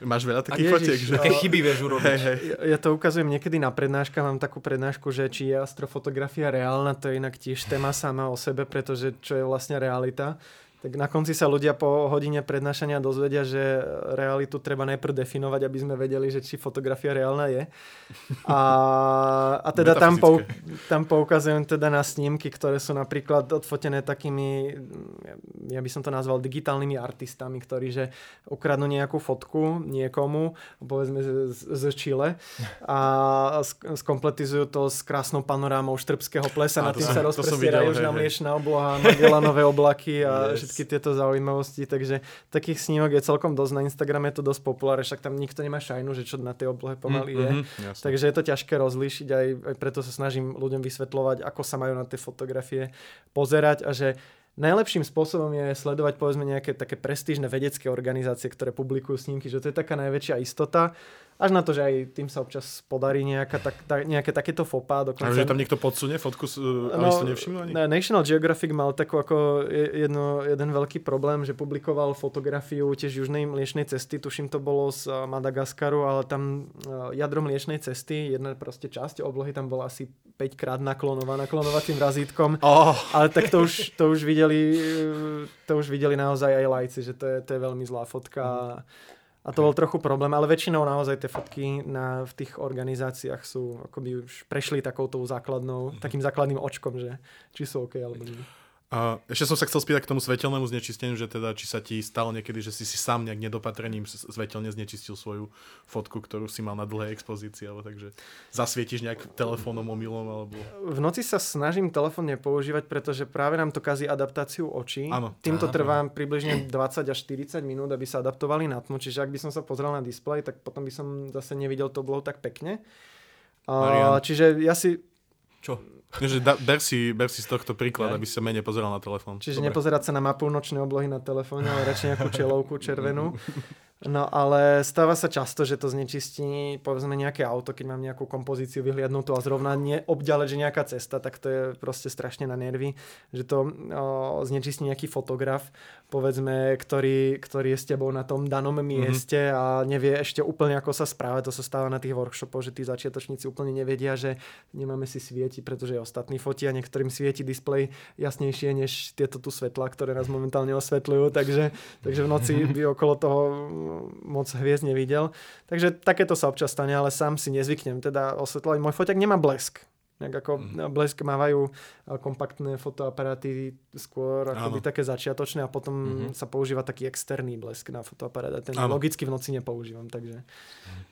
Máš veľa takých fotiek? Že... Aké chyby vieš urobiť? Hey, hey. Ja, ja to ukazujem niekedy na prednáškach, mám takú prednášku, že či je astrofotografia reálna, to je inak tiež téma sama o sebe, pretože čo je vlastne realita. Tak na konci sa ľudia po hodine prednášania dozvedia, že realitu treba najprv definovať, aby sme vedeli, že či fotografia reálna je. A, a teda tam, pou, tam poukazujem teda na snímky, ktoré sú napríklad odfotené takými, ja by som to nazval digitálnymi artistami, ktorí že ukradnú nejakú fotku niekomu, povedzme z, z Chile, a skompletizujú to s krásnou panorámou Štrbského plesa. Na tým sa rozprestiera južná mliečná obloha, Magellanové oblaky a yes. všetky tieto zaujímavosti, takže takých snímok je celkom dosť, na Instagrame je to dosť populárne, však tam nikto nemá šajnu, že čo na tej oblohe pomaly je, mm-hmm, takže je to ťažké rozlíšiť, aj, aj preto sa snažím ľuďom vysvetľovať, ako sa majú na tie fotografie pozerať a že najlepším spôsobom je sledovať povedzme nejaké také prestížne vedecké organizácie, ktoré publikujú snímky, že to je taká najväčšia istota. Až na to, že aj tým sa občas podarí nejaká, tak, ta, nejaké takéto fopá. Dokonca... A že tam niekto podsunie fotku, aby no, ste nevšimli ani? National Geographic mal takú ako jedno, jeden veľký problém, že publikoval fotografiu tiež južnej mliečnej cesty, tuším to bolo z Madagaskaru, ale tam jadro mliečnej cesty, jedna proste časť oblohy tam bola asi päťkrát naklonovaná, naklonovacím razítkom. Oh. Ale tak to už, to už videli to už videli naozaj aj lajci, že to je, to je veľmi zlá fotka. Mm. A to bol trochu problém, ale väčšinou naozaj tie fotky na, v tých organizáciách sú akoby už prešli takouto základnou, takým základným očkom, že či sú OK alebo nie. A ešte som sa chcel spýtať k tomu svetelnému znečisteniu, že teda či sa ti stalo niekedy, že si si sám nejak nedopatrením svetelne znečistil svoju fotku, ktorú si mal na dlhej expozícii, alebo takže zasvietiš nejak telefónom omylom alebo... V noci sa snažím telefón nepoužívať, pretože práve nám to kazí adaptáciu očí. Áno. Týmto trvám približne dvadsať až štyridsať minút, aby sa adaptovali na tmu, čiže ak by som sa pozrel na displej, tak potom by som zase nevidel to bolo tak pekne. A, čiže ja si... Čo? Takže ber si, ber si z tohto príklad, aby sa menej pozeral na telefón. Čiže dobre. Nepozerať sa na mapu nočnej oblohy na telefóne, ale radšej nejakú čelovku červenú. No ale stáva sa často, že to znečistí povedzme nejaké auto, keď mám nejakú kompozíciu vyhliadnutú a zrovna neobďaleč je nejaká cesta, tak to je proste strašne na nervy, že to o, znečistí nejaký fotograf, povedzme, ktorý, ktorý je s tebou na tom danom mieste mm-hmm. a nevie ešte úplne ako sa správať. To sa stáva na tých workshopoch, že tí začiatočníci úplne nevedia, že nemáme si svietiť, pretože ostatní fotia, niektorým svieti displej jasnejšie než tieto tu svetlá, ktoré nás momentálne osvetľujú, takže, takže v noci by okolo toho moc hviezd nevidel. Takže takéto sa občas stane, ale sám si nezvyknem teda osvetľovať. Môj foťák nemá blesk. Nejak ako blesk mávajú kompaktné fotoaparáty skôr akoby také začiatočné a potom mm-hmm. sa používa taký externý blesk na fotoaparát a ten ano. Logicky v noci nepoužívam, takže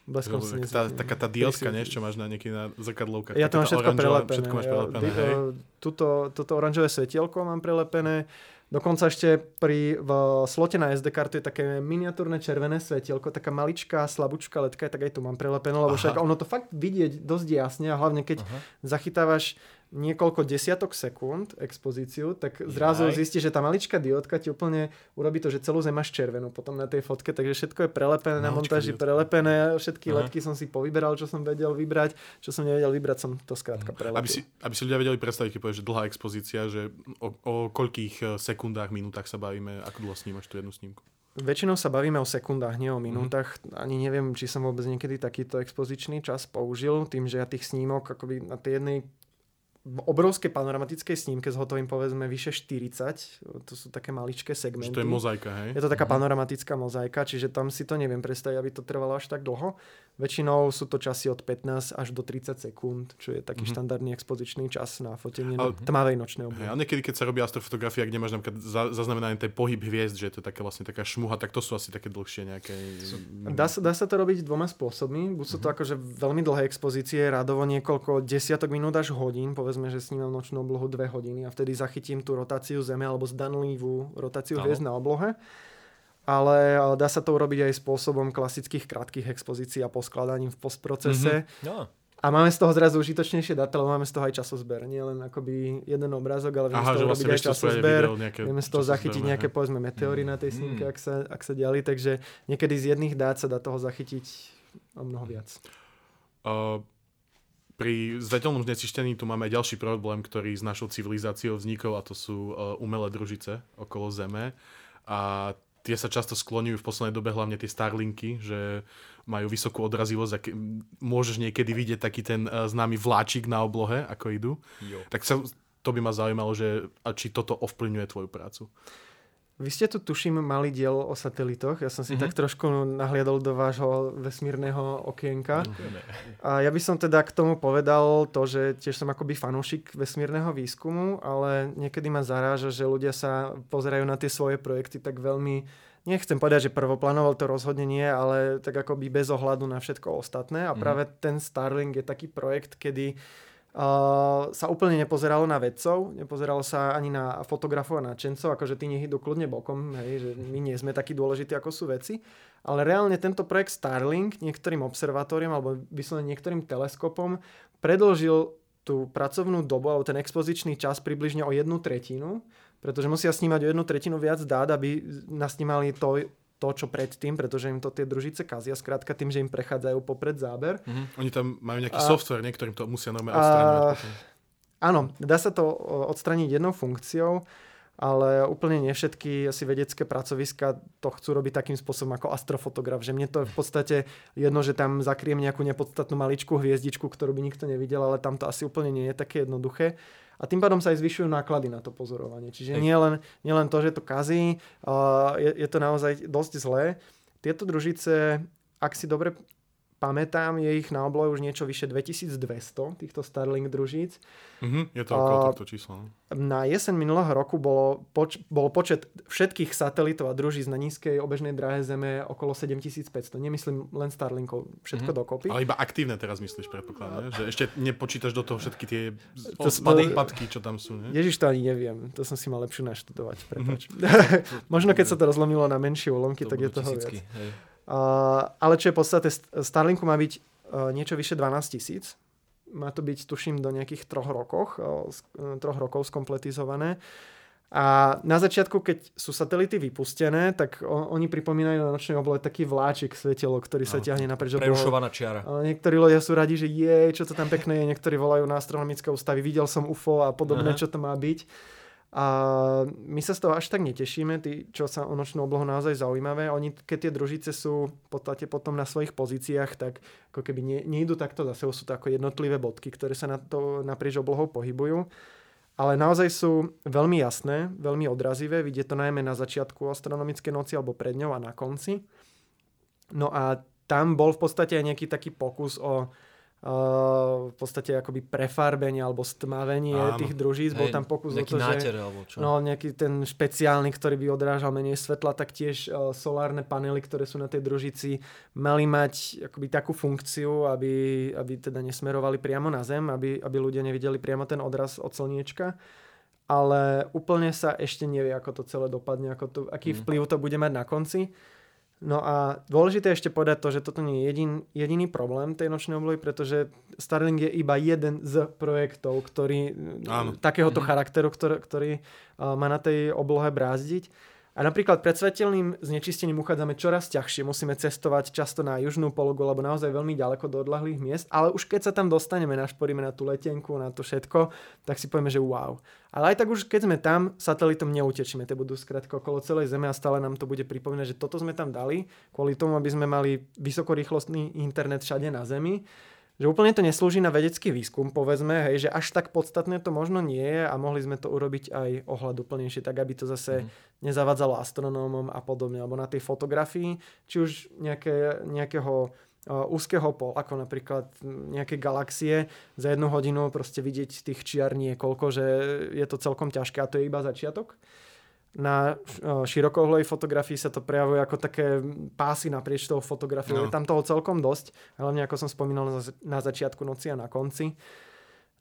bleskom si nezvyknem. Taká tá diodka, nie? Čo máš na nejaký na zrkadlovkách. Ja to mám všetko prelepené. Všetko máš prelepené, hej? Tuto oranžové svetielko mám prelepené. Dokonca ešte pri, v slote na es dé kartu je také miniatúrne červené svetielko, taká maličká, slabúčka ledka, tak aj tu mám prelepené, lebo však ono to fakt vidieť dosť jasne a hlavne keď Aha. zachytávaš niekoľko desiatok sekúnd expozíciu, tak zrazu zistíš, že tá maličká diódka ti úplne urobí to, že celú zem máš červenú potom na tej fotke, takže všetko je prelepené, malička na montáži diódka. Prelepené, všetky Aha. ledky som si povyberal, čo som vedel vybrať, čo som nevedel vybrať, som to skrátka prelepil. Aby si, aby si ľudia vedeli predstaviť, keď povieš, že dlhá expozícia, že o, o koľkých sekundách, minútach sa bavíme, ako dlho snímaš tú jednu snímku? Väčšinou sa bavíme o sekundách, nie o minútach. Mm. Ani neviem, či som vôbec niekedy takýto expozičný čas použil, tým, že ja tých snímok akoby na tej jednej v obrovskej panoramatickej snímke s hotovým povedzme vyše štyridsať. To sú také maličké segmenty. Čiže to je mozaika, hej? Je to taká panoramatická mozaika, čiže tam si to neviem predstaviť, aby to trvalo až tak dlho. Väčšinou sú to časy od pätnásť až do tridsať sekúnd, čo je taký mm-hmm. štandardný expozičný čas na fotenie na tmavej nočnej oblohy. A niekedy, keď sa robí astrofotografia, kde máš napríklad zaznamenaný ten pohyb hviezd, že to je také vlastne taká šmuha, tak to sú asi také dlhšie nejaké... Dá sa, dá sa to robiť dvoma spôsobmi. Buď sú to akože veľmi dlhé expozície, radovo niekoľko desiatok minút až hodín, povedzme, sme, že snímam nočnú oblohu dve hodiny a vtedy zachytím tú rotáciu Zeme alebo zdanlivú rotáciu hviezd na oblohe. Ale dá sa to urobiť aj spôsobom klasických krátkych expozícií a poskladaním v postprocese. Mm-hmm. No. A máme z toho zrazu užitočnejšie dáta, lebo máme z toho aj časozber. Nie len akoby jeden obrázok, ale vieme Aha, z toho robiť aj časozber. Vieme z toho zachytiť zberme, nejaké, povedzme, meteory mm. na tej snímke, mm. ak sa, ak sa diali. Takže niekedy z jedných dát sa dá toho zachytiť o mnoho viac. Uh... Pri svetelnom znečištení tu máme ďalší problém, ktorý s našou civilizáciou vznikol, a to sú umelé družice okolo Zeme. A tie sa často skloňujú v poslednej dobe, hlavne tie Starlinky, že majú vysokú odrazivosť a ke- môžeš niekedy vidieť taký ten známy vláčik na oblohe, ako idú. Jo. Tak sa, to by ma zaujímalo, že, a či toto ovplyvňuje tvoju prácu. Vy ste tu, tuším, mali diel o satelitoch. Ja som si mm-hmm. tak trošku nahliadol do vášho vesmírneho okienka. Mm-hmm. A ja by som teda k tomu povedal to, že tiež som akoby fanúšik vesmírneho výskumu, ale niekedy ma zaráža, že ľudia sa pozerajú na tie svoje projekty tak veľmi... Nechcem povedať, že prvoplánoval to rozhodne nie, ale tak akoby bez ohľadu na všetko ostatné. A práve mm-hmm. ten Starlink je taký projekt, kedy... Uh, sa úplne nepozeralo na vedcov, nepozeralo sa ani na fotografov a nadšencov, akože tí nech idú kľudne bokom, hej, že my nie sme takí dôležití, ako sú vedci. Ale reálne tento projekt Starlink niektorým observatóriom alebo vyslovene niektorým teleskopom predĺžil tú pracovnú dobu alebo ten expozičný čas približne o jednu tretinu, pretože musia snímať o jednu tretinu viac dát, aby nasnímali to... to, čo predtým, pretože im to tie družice kazia, skrátka tým, že im prechádzajú popred záber. Mm-hmm. Oni tam majú nejaký a... software, niektorým to musia normálne odstraňovať. A... Áno, dá sa to odstraniť jednou funkciou, ale úplne nie všetky asi vedecké pracoviska to chcú robiť takým spôsobom ako astrofotograf, že mne to je v podstate jedno, že tam zakriem nejakú nepodstatnú maličkú hviezdičku, ktorú by nikto nevidel, ale tam to asi úplne nie je také jednoduché. A tým pádom sa aj zvyšujú náklady na to pozorovanie. Čiže nie len, nie len to, že to kazí, je, je to naozaj dosť zlé. Tieto družice, ak si dobre pamätám, je ich na oblohe už niečo vyše dvetisícdvesto, týchto Starlink družíc. Mm-hmm, je to okolo tohto čísla. Na jeseň minulého roku bolo poč- bol počet všetkých satelitov a družíc na nízkej obežnej dráhe Zeme okolo sedemtisícpäťsto. Nemyslím len Starlinkov, všetko mm-hmm. dokopy. Ale iba aktívne teraz myslíš, predpokladám, že ešte nepočítaš do toho všetky tie spadné patky, čo tam sú. Ne? Ježiš, to ani neviem. To som si mal lepšie naštudovať. Prepáč. Mm-hmm. Možno keď sa to rozlomilo na menšie ulomky, to tak je toho tisícky, viac. Hej. Uh, ale čo je v podstate, Starlinku má byť uh, niečo vyše dvanásť tisíc. Má to byť, tuším, do nejakých troch rokoch, uh, troch rokov skompletizované. A na začiatku, keď sú satelity vypustené, tak on, oni pripomínajú na nočnej oblohe taký vláčik svetelok, ktorý no, sa ťahne napreč. Prerušovaná čiara. Uh, niektorí ľudia sú radi, že je, čo to tam pekné je. Niektorí volajú na astronomické ústavy, videl som ú ef ó a podobné, Aha. čo to má byť. A my sa z toho až tak netešíme, tí, čo sa o nočnú oblohu naozaj zaujímavé. Oni, keď tie družice sú v podstate potom na svojich pozíciách, tak ako keby nie, nie idú takto za sebou, sú to ako jednotlivé bodky, ktoré sa na to naprieč oblohou pohybujú. Ale naozaj sú veľmi jasné, veľmi odrazivé. Vidieť to najmä na začiatku astronomickej noci alebo pred ňou a na konci. No a tam bol v podstate aj nejaký taký pokus o Uh, v podstate akoby prefarbenie alebo stmavenie Áno. tých družíc. Hej, bol tam pokus o to, náter, že alebo čo? No, nejaký ten špeciálny, ktorý by odrážal menej svetla, tak tiež uh, solárne panely, ktoré sú na tej družici, mali mať akoby takú funkciu, aby, aby teda nesmerovali priamo na Zem, aby, aby ľudia nevideli priamo ten odraz od slniečka. Ale úplne sa ešte nevie, ako to celé dopadne, ako to, aký mm. vplyv to bude mať na konci. No a dôležité ešte povedať to, že toto nie je jedin, jediný problém tej nočnej oblohy, pretože Starlink je iba jeden z projektov, ktorý Áno. takéhoto mhm. charakteru, ktorý, ktorý uh, má na tej oblohe brázdiť. A napríklad pred svetelným znečistením uchádzame čoraz ťažšie. Musíme cestovať často na južnú pologu, lebo naozaj veľmi ďaleko do odľahlých miest. Ale už keď sa tam dostaneme, našporíme na tú letenku, na to všetko, tak si povieme, že wow. Ale aj tak už keď sme tam, satelitom neutečíme. Tie budú skrátka okolo celej Zeme a stále nám to bude pripomínať, že toto sme tam dali kvôli tomu, aby sme mali vysokorýchlostný internet všade na Zemi. Že úplne to neslúži na vedecký výskum, povedzme, hej, že až tak podstatné to možno nie je a mohli sme to urobiť aj ohľaduplnejšie, tak aby to zase mm. nezavadzalo astronómom a podobne. Alebo na tej fotografii, či už nejaké, nejakého uh, úzkeho pola, ako napríklad nejaké galaxie, za jednu hodinu proste vidieť tých čiar niekoľko, že je to celkom ťažké a to je iba začiatok. Na širokouhlej fotografii sa to prejavuje ako také pásy naprieč toho fotografiu. No. Je tam toho celkom dosť, hlavne ako som spomínal na začiatku noci a na konci.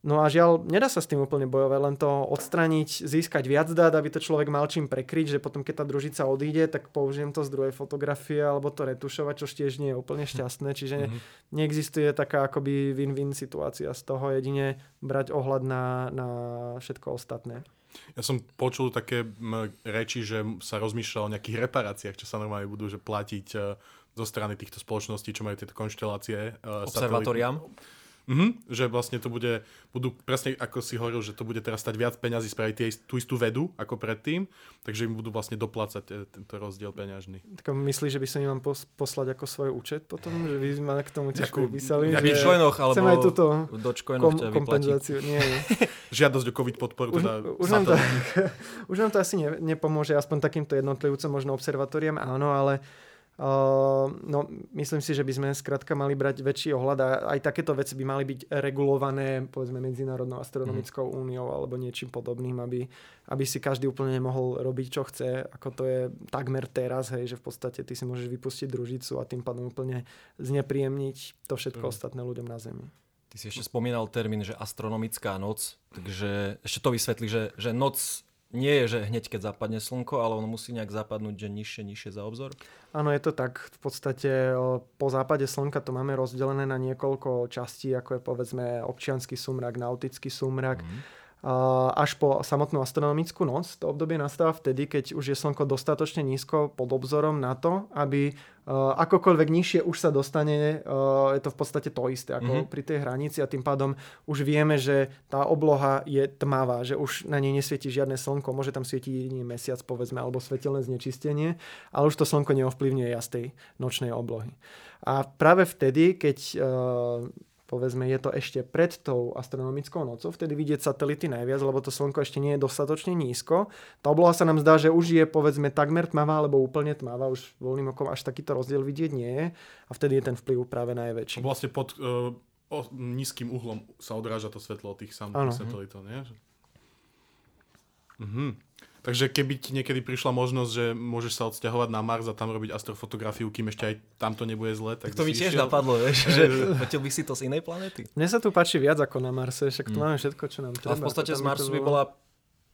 No a žiaľ, nedá sa s tým úplne bojovať, len to odstraniť, získať viac dát, aby to človek mal čím prekryť, že potom keď tá družica odíde, tak použijem to z druhej fotografie alebo to retušovať, čo tiež nie je úplne šťastné. Čiže mm-hmm. neexistuje taká akoby win-win situácia z toho, jedine brať ohľad na, na všetko ostatné. Ja som počul také reči, že sa rozmýšľa o nejakých reparáciách, čo sa normálne budú, že platiť zo strany týchto spoločností, čo majú tieto konštelácie. Observatóriám? Mhm, že vlastne to bude, budú presne ako si hovoril, že to bude teraz stať viac peňazí spraviť tú istú vedu ako predtým, takže im budú vlastne doplácať tento rozdiel peňažný. Tak myslíš, že by som im mám poslať ako svoj účet potom? Že by sme k tomu tiež vypísali? V bitcoinoch alebo do čkoinoch ťa vyplatí. Nie, nie. Žiadosť o COVID podporu. Už, teda už, nám to, už nám to asi ne, nepomôže, aspoň takýmto jednotlivcom, možno observatóriám, áno, ale Uh, no, myslím si, že by sme skrátka mali brať väčší ohľad a aj takéto veci by mali byť regulované povedzme Medzinárodnou astronomickou mm. úniou alebo niečím podobným, aby, aby si každý úplne nemohol robiť, čo chce, ako to je takmer teraz, hej, že v podstate ty si môžeš vypustiť družicu a tým pádom úplne znepríjemniť to všetko mm. ostatné ľuďom na Zemi. Ty si ešte spomínal termín, že astronomická noc, takže ešte to vysvetlí, že, že noc nie je, že hneď keď zapadne slnko, ale ono musí nejak zapadnúť, že nižšie, nižšie za obzor? Áno, je to tak. V podstate po západe slnka to máme rozdelené na niekoľko častí, ako je povedzme občiansky súmrak, nautický súmrak. Mm. Až po samotnú astronomickú noc. To obdobie nastáva vtedy, keď už je slnko dostatočne nízko pod obzorom na to, aby akokoľvek nižšie už sa dostane, je to v podstate to isté ako mm-hmm. pri tej hranici a tým pádom už vieme, že tá obloha je tmavá, že už na nej nesvieti žiadne slnko, môže tam svietiť jedine mesiac povedzme, alebo svetelné znečistenie, ale už to slnko neovplyvňuje jas tej nočnej oblohy. A práve vtedy, keď povedzme, je to ešte pred tou astronomickou nocou, vtedy vidieť satelity najviac, lebo to slnko ešte nie je dostatočne nízko. Tá obloha sa nám zdá, že už je, povedzme, takmer tmavá, alebo úplne tmavá, už voľným okom až takýto rozdiel vidieť nie je a vtedy je ten vplyv práve najväčší. Vlastne pod uh, o, nízkym uhlom sa odráža to svetlo od tých samých satelitov, nie? Mhm. Takže keby ti niekedy prišla možnosť, že môžeš sa odsťahovať na Mars a tam robiť astrofotografiu, kým ešte aj tamto nebude zle. Tak, tak to by tiež išiel... napadlo, vieš, že hotel by si to z inej planéty. Mne sa tu páči viac ako na Marse, však tu mm. máme všetko, čo nám treba. A v podstate z Marsu by bola v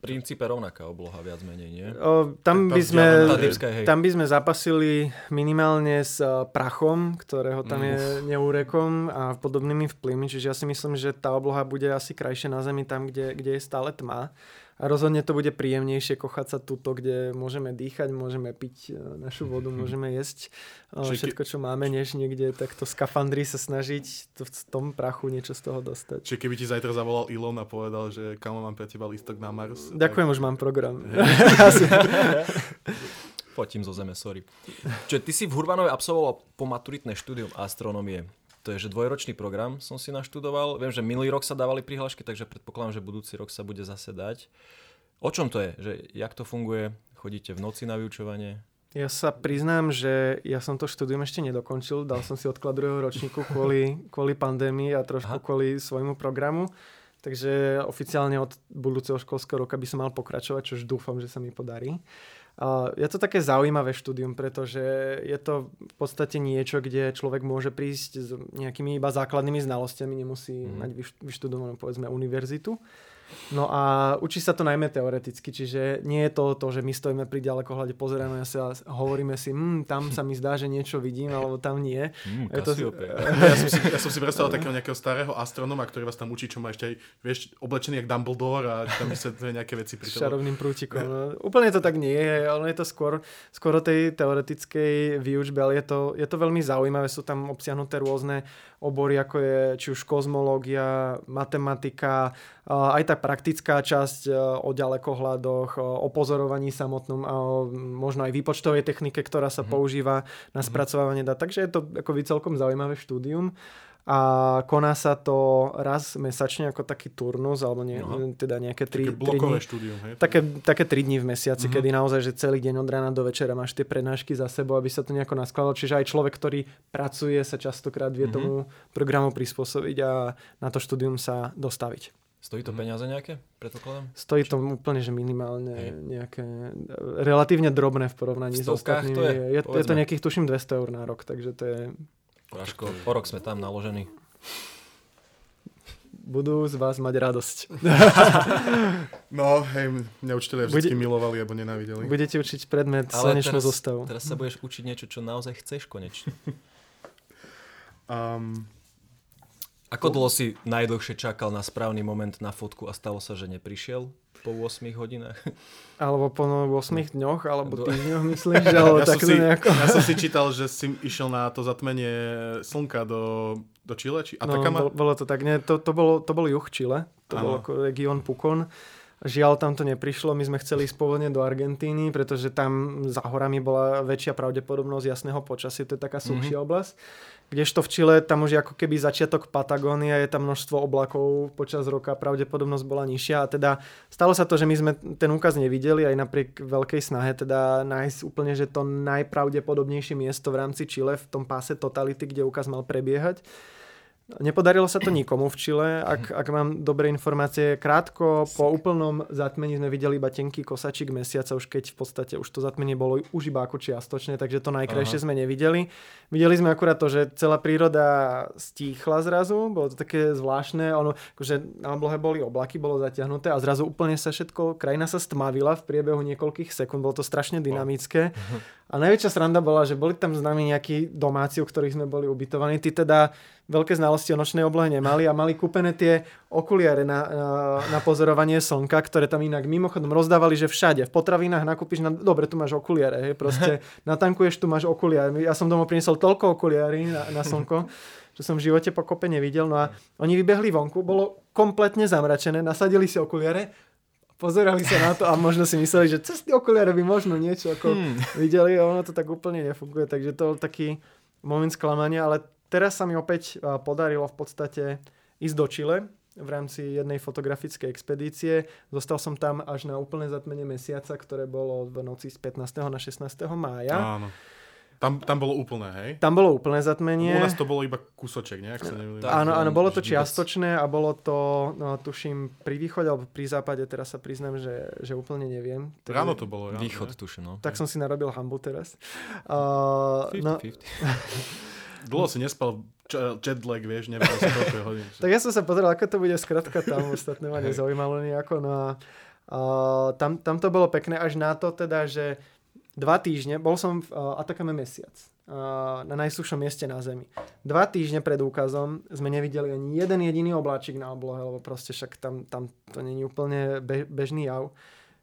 princípe rovnaká obloha, viac menej, nie? O, tam, by sme, dipská, tam by sme zapasili minimálne s prachom, ktorého tam mm. je neúrekom a podobnými vplyvmi. Čiže ja si myslím, že tá obloha bude asi krajšia na Zemi tam, kde, kde je stále tma. A rozhodne to bude príjemnejšie kochať sa tuto, kde môžeme dýchať, môžeme piť našu vodu, môžeme jesť všetko, čo máme, než niekde takto skafandri sa snažiť v tom prachu niečo z toho dostať. Čiže keby ti zajtra zavolal Elon a povedal, že kamo, mám pre teba lístok na Mars. Ďakujem, tak... už mám program. Potím zo zeme, sorry. Čiže ty si v Hurbanove absolvoval pomaturitné štúdium astronomie. To je, že dvojročný program som si naštudoval. Viem, že minulý rok sa dávali prihlášky, takže predpokladám, že budúci rok sa bude zase dať. O čom to je? Že jak to funguje? Chodíte v noci na vyučovanie? Ja sa priznám, že ja som to štúdium ešte nedokončil. Dal som si odklad druhého ročníku kvôli, kvôli pandémii a trošku Aha. kvôli svojmu programu. Takže oficiálne od budúceho školského roka by som mal pokračovať, čož dúfam, že sa mi podarí. Je to také zaujímavé štúdium, pretože je to v podstate niečo, kde človek môže prísť s nejakými iba základnými znalostiami, nemusí mm. mať vyštudovanú, povedzme, univerzitu. No a učí sa to najmä teoreticky, čiže nie je to to, že my stojíme pri ďalekohľade, pozeráme sa a hovoríme si, hm, tam sa mi zdá, že niečo vidím, alebo tam nie. Mm, je to... ja, som si, ja som si predstavil takého nejakého starého astronóma, ktorý vás tam učí, čo má ešte aj, vieš, oblečený jak Dumbledore a tam vysvetluje nejaké veci pri tom. Šarovným prútikom. No. Úplne to tak nie je, ale je to skôr, skôr o tej teoretickej výučbe, ale je to, je to veľmi zaujímavé, sú tam obsiahnuté rôzne obory, ako je či už kozmológia, matematika, aj tá praktická časť o ďalekohľadoch, o pozorovaní samotnom a o možno aj výpočtovej technike, ktorá sa mm-hmm. používa na spracovávanie dát. Takže je to ako celkom zaujímavé štúdium a koná sa to raz mesačne ako taký turnus alebo nie, no. teda nejaké tri, také blokové tri dni, štúdium, hej? Také, také tri dni v mesiaci, mm-hmm. kedy naozaj, že celý deň od rána do večera máš tie prednášky za sebou, aby sa to nejako naskladalo. Čiže aj človek, ktorý pracuje, sa častokrát vie mm-hmm. tomu programu prispôsobiť a na to štúdium sa dostaviť. Stojí to peniaze nejaké? Predpokladám? Stojí to úplne, že minimálne hey. nejaké, relatívne drobné v porovnaní s ostatnými. To je, je, je to nejakých, tuším, dvesto eur na rok, takže to je... Praško, po rok sme tam naložení. Budú z vás mať radosť. No, hej, mňa učitelia vždy Bude... milovali alebo nenávideli. Budete učiť predmet Slnečnú zostavu. Teraz sa budeš učiť niečo, čo naozaj chceš konečne. Um... Ako dlho si najdlhšie čakal na správny moment na fotku a stalo sa, že neprišiel po ôsmich hodinách? Alebo po ôsmich dňoch, alebo týždňoch, myslíš? Alebo ja, tak som si, nejako... ja som si čítal, že si išiel na to zatmenie slnka do, do Chile. Či... A no, taká ma... bolo to tak. Nie, to, to, bolo, to bol juh Chile, to ano. bol región Pucón. Žiaľ, tam to neprišlo. My sme chceli ísť pôvodne do Argentíny, pretože tam za horami bola väčšia pravdepodobnosť jasného počasia. To je taká suchšia mm-hmm. oblasť. Kdežto v Chile, tam už je ako keby začiatok Patagónia, je tam množstvo oblakov počas roka, pravdepodobnosť bola nižšia. A teda stalo sa to, že my sme ten úkaz nevideli, aj napriek veľkej snahe teda nájsť úplne, že to najpravdepodobnejšie miesto v rámci Chile v tom páse totality, kde úkaz mal prebiehať. Nepodarilo sa to nikomu v Chile, ak, ak mám dobré informácie. Krátko po úplnom zatmení sme videli iba tenký kosačík mesiaca, už keď v podstate už to zatmenie bolo už iba ako čiastočné, takže to najkrajšie Aha. sme nevideli. Videli sme akurát to, že celá príroda stíchla zrazu, bolo to také zvláštne, ono, akože na oblohe boli oblaky, bolo zatiahnuté a zrazu úplne sa všetko, krajina sa stmavila v priebehu niekoľkých sekúnd, bolo to strašne dynamické. A najväčšia sranda bola, že boli tam s nami nejakí domáci, u ktorých sme boli ubytovaní. Tí teda veľké znalosti o nočnej oblohe nemali a mali kúpené tie okuliare na, na, na pozorovanie slnka, ktoré tam inak mimochodom rozdávali, že všade. V potravinách nakúpiš, na, dobre, tu máš okuliare, hej, proste natankuješ, tu máš okuliare. Ja som domov priniesol toľko okuliári na, na slnko, čo som v živote pokope nevidel. No a oni vybehli vonku, bolo kompletne zamračené, nasadili si okuliare, pozerali sa na to a možno si mysleli, že cez tie okuliare by možno niečo ako hmm. videli a ono to tak úplne nefunguje. Takže to bol taký moment sklamania, ale Teraz sa mi opäť podarilo v podstate ísť do Chile v rámci jednej fotografickej expedície. Zostal som tam až na úplné zatmenie mesiaca, ktoré bolo v noci z pätnásteho na šestnásteho mája. Áno. Tam, tam bolo úplné, hej? Tam bolo úplné zatmenie. U nás to bolo iba kúsoček, nejak sa neviem. Áno, áno, bolo to čiastočné a bolo to, no, tuším, pri východe alebo pri západe, teraz sa priznám, že, že úplne neviem. Teda ráno to bolo. Ráno, východ, tuším, no. Tak som si narobil hambu teraz. Uh, päťdesiat na päťdesiat. Dlho si nespal, jetlag, vieš, neviem, asi toľko hodín. Tak ja som sa pozeral, ako to bude skratka tam, ostatné ma nezaujímalo nejako. No a uh, tam, tam to bolo pekné až na to teda, že Dva týždne, bol som v uh, Atakame mesiac, uh, na najsuchšom mieste na Zemi. Dva týždne pred úkazom sme nevideli ani jeden jediný obláčik na oblohe, lebo proste však tam, tam to není úplne be- bežný jav.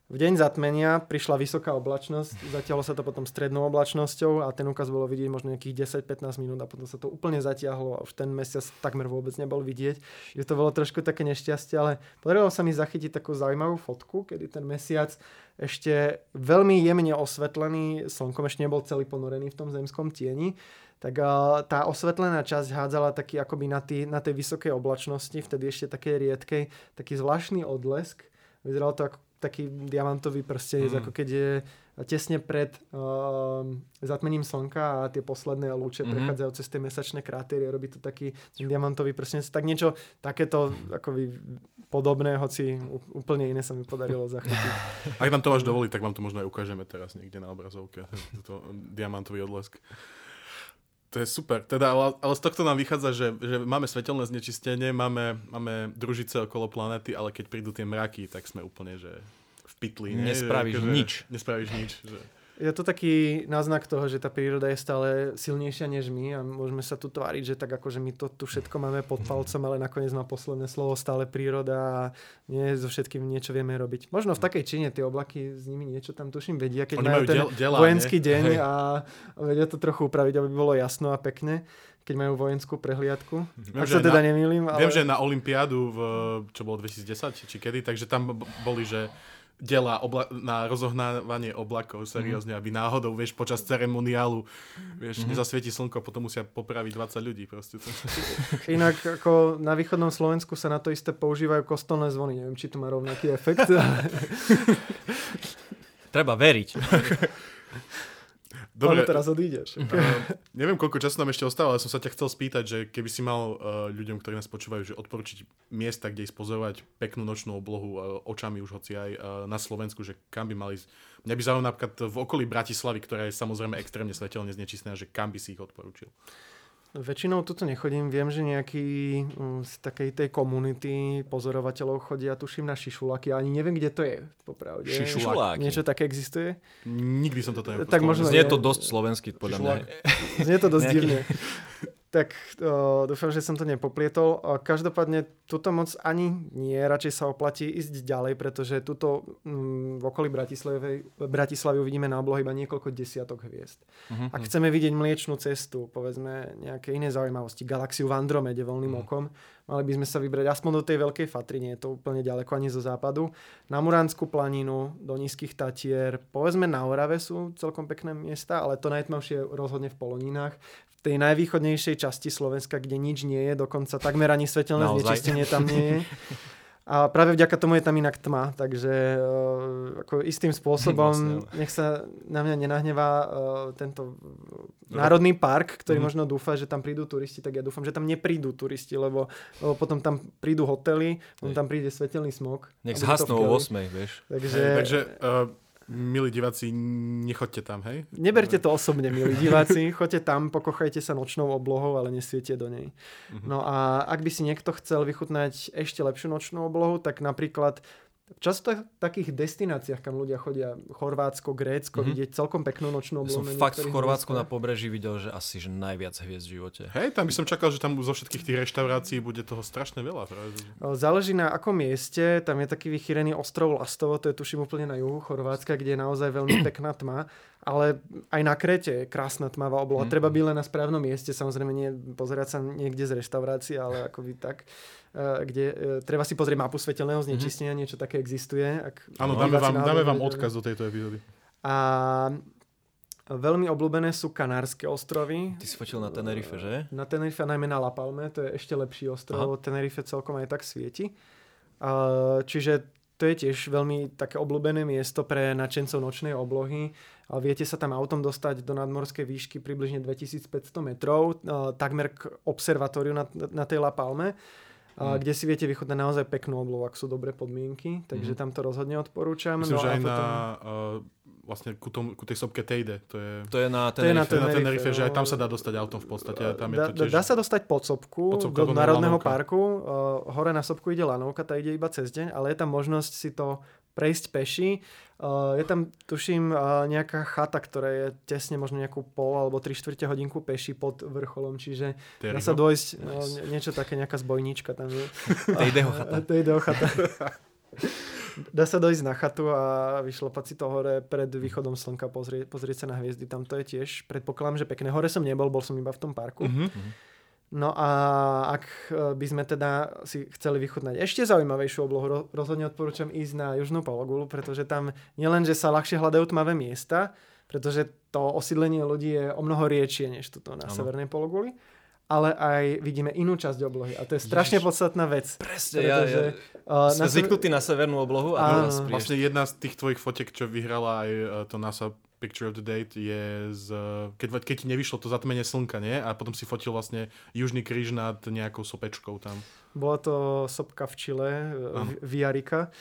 V deň zatmenia prišla vysoká oblačnosť, zatiahlo sa to potom strednou oblačnosťou a ten úkaz bolo vidieť možno nejakých desať pätnásť minút a potom sa to úplne zatiahlo a už ten mesiac takmer vôbec nebol vidieť. Je to bolo trošku také nešťastie, ale podarilo sa mi zachytiť takú zaujímavú fotku, kedy ten mesiac ešte veľmi jemne osvetlený, slnkom ešte nebol celý ponorený v tom zemskom tieni, tak tá osvetlená časť hádzala taký akoby na, tý, na tej vysokej oblačnosti, vtedy ešte takej riedkej, taký zvláštny odlesk. Vyzeralo to ako taký diamantový prstenec, mm. ako keď je tesne pred uh, zatmením slnka a tie posledné lúče mm. prechádzajú cez tie mesačné krátery a robí to taký diamantový prstenec. Tak niečo takéto akoby podobné, hoci úplne iné sa mi podarilo zachytiť. Ak vám to až dovolí, tak vám to možno aj ukážeme teraz niekde na obrazovke, toto diamantový odlesk. To je super. Teda, ale, ale z tohto nám vychádza, že, že máme svetelné znečistenie, máme, máme družice okolo planéty, ale keď prídu tie mraky, tak sme úplne že v pytli. Ne? Nespravíš že, nič. Nespravíš nič. Že... Je to taký náznak toho, že tá príroda je stále silnejšia než my a môžeme sa tu tváriť, že tak akože my to tu všetko máme pod palcom, ale nakoniec má posledné slovo stále príroda a nie so všetkým niečo vieme robiť. Možno v takej čine tie oblaky, s nimi niečo tam tuším vedia, keď majú ten del- delá, vojenský ne? deň a vedia to trochu upraviť, aby bolo jasno a pekne, keď majú vojenskú prehliadku. Viem, ak sa teda na, nemýlim. Ale... Viem, že na olympiádu, v, čo bolo dvetisícdesať či kedy, takže tam boli, že dela obla- na rozohnávanie oblakov seriózne, mm. aby náhodou, vieš, počas ceremoniálu, vieš, mm. nezasvieti slnko, potom musia popraviť dvadsať ľudí proste. Inak ako na východnom Slovensku sa na to isté používajú kostolné zvony, neviem, či to má rovnaký efekt. Ale... Treba veriť. Dobre, teraz odídeš. Okay. Uh, neviem, koľko času nám ešte ostáva, ale som sa ťa chcel spýtať, že keby si mal uh, ľuďom, ktorí nás počúvajú, že odporučiť miesta, kde ísť pozorovať peknú nočnú oblohu uh, očami už hoci aj uh, na Slovensku, že kam by mali ísť. Mňa by zaujímavé napríklad v okolí Bratislavy, ktorá je samozrejme extrémne svetelne znečistená, že kam by si ich odporučil? Väčšinou tuto nechodím. Viem, že nejaký z takej tej komunity pozorovateľov chodia, tuším, na Šišuláky. Ani neviem, kde to je, popravde. Šišuláky. Niečo také existuje? Nikdy som toto nepočul. Tak možno znie to dosť slovenský, podľa mňa. Znie to dosť divne. Tak o, dúfam, že som to nepoplietol. Každopádne tuto moc ani nie, radšej sa oplatí ísť ďalej, pretože tuto m, v okolí Bratislavy, Bratislavy uvidíme na oblohe iba niekoľko desiatok hviezd. Mm-hmm. Ak chceme vidieť Mliečnu cestu, povedzme nejaké iné zaujímavosti, galaxiu v Andromede voľným mm. okom, mali by sme sa vybrať aspoň do tej Veľkej Fatry, nie je to úplne ďaleko ani zo západu, na Muránsku planinu, do Nízkych Tatier, povedzme na Orave sú celkom pekné miesta, ale to najtmavšie rozhodne v Poloninách, tej najvýchodnejšej časti Slovenska, kde nič nie je, dokonca takmer ani svetelné znečistenie tam nie je. A práve vďaka tomu je tam inak tma, takže uh, ako istým spôsobom nech sa na mňa nenahnevá uh, tento národný park, ktorý mm. možno dúfa, že tam prídu turisti, tak ja dúfam, že tam neprídu turisti, lebo, lebo potom tam prídu hotely, potom tam príde svetelný smog. Nech zhasnú o ôsmej, vieš. Takže... Hey, takže uh... Milí diváci, nechoďte tam, hej? Neberte to osobne, milí diváci. Choďte tam, pokochajte sa nočnou oblohou, ale nesviete do nej. No a ak by si niekto chcel vychutnať ešte lepšiu nočnú oblohu, tak napríklad často v takých destináciách, kam ľudia chodia, Chorvátsko, Grécko, mm-hmm. vidieť celkom peknú nočnú oblohu. Som fakt v Chorvátsku na pobreží videl, že asi že najviac hviezd v živote. Hej, tam by som čakal, že tam zo všetkých tých reštaurácií bude toho strašne veľa. Záleží na akom mieste, tam je taký vychýrený ostrov Lastovo, to je tuším úplne na juhu Chorvátska, kde je naozaj veľmi pekná tma. Ale aj na Kréte je krásna tmavá obloha. Mm. Treba byť len na správnom mieste, samozrejme nie pozerať sa niekde z reštaurácie, ale akoby tak, kde treba si pozrieť mapu svetelného znečistenia, mm. niečo také existuje. Áno, dáme vám, dáme vám odkaz do tejto epizódy. A Veľmi obľúbené sú Kanárske ostrovy. Ty si fotil na Tenerife, že? Na Tenerife, najmä na La Palme, to je ešte lepší ostrov. Aha. Tenerife celkom aj tak svieti. Čiže to je tiež veľmi také obľúbené miesto pre nadšencov nočnej oblohy. Viete sa tam autom dostať do nadmorskej výšky približne dvetisícpäťsto metrov, takmer k observatóriu na, na tej La Palme, mm. kde si viete vychutnať naozaj peknú oblohu, ak sú dobré podmienky. Takže mm. tam to rozhodne odporúčam. Myslím, no, že aj potom... na... vlastne ku, tom, ku tej sopke Teide. To je, to je na Tenerife, na Tenerife, že aj tam sa dá dostať autom v podstate. Tam je da, to tiež... Dá sa dostať pod sopku do Národného lanovka. parku. Uh, hore na sopku ide lanovka, tá ide iba cez deň, ale je tam možnosť si to prejsť peši. Uh, je tam, tuším, uh, nejaká chata, ktorá je tesne možno nejakú pol alebo tri štvrte hodinku peši pod vrcholom, čiže Tériho? dá sa dojsť no, niečo také, nejaká zbojníčka tam je. Teideho chata. Teideho chata. Dá sa dojsť na chatu a vyšlapať si to hore pred východom slnka, pozrieť, pozrieť sa na hviezdy. Tam to je tiež, predpokladám, že pekné. Hore som nebol, bol som iba v tom parku. Mm-hmm. No a ak by sme teda si chceli vychutnať ešte zaujímavejšiu oblohu, rozhodne odporúčam ísť na južnú pologulu, pretože tam nielen, že sa ľahšie hľadajú tmavé miesta, pretože to osídlenie ľudí je o mnoho riedšie než tuto na ano. severnej pologuli, ale aj vidíme inú časť oblohy. A to je strašne Ježiš. podstatná vec. Presne, pretože, ja, ja. Uh, sme na... zvyknutí na severnú oblohu. A áno. Vlastne jedna z tých tvojich fotiek, čo vyhrala aj to NASA Picture of the Day, je z... Keď, keď ti nevyšlo to zatmenie slnka, nie? A potom si fotil vlastne Južný kríž nad nejakou sopečkou tam. Bola to sopka v Chile, Viarika.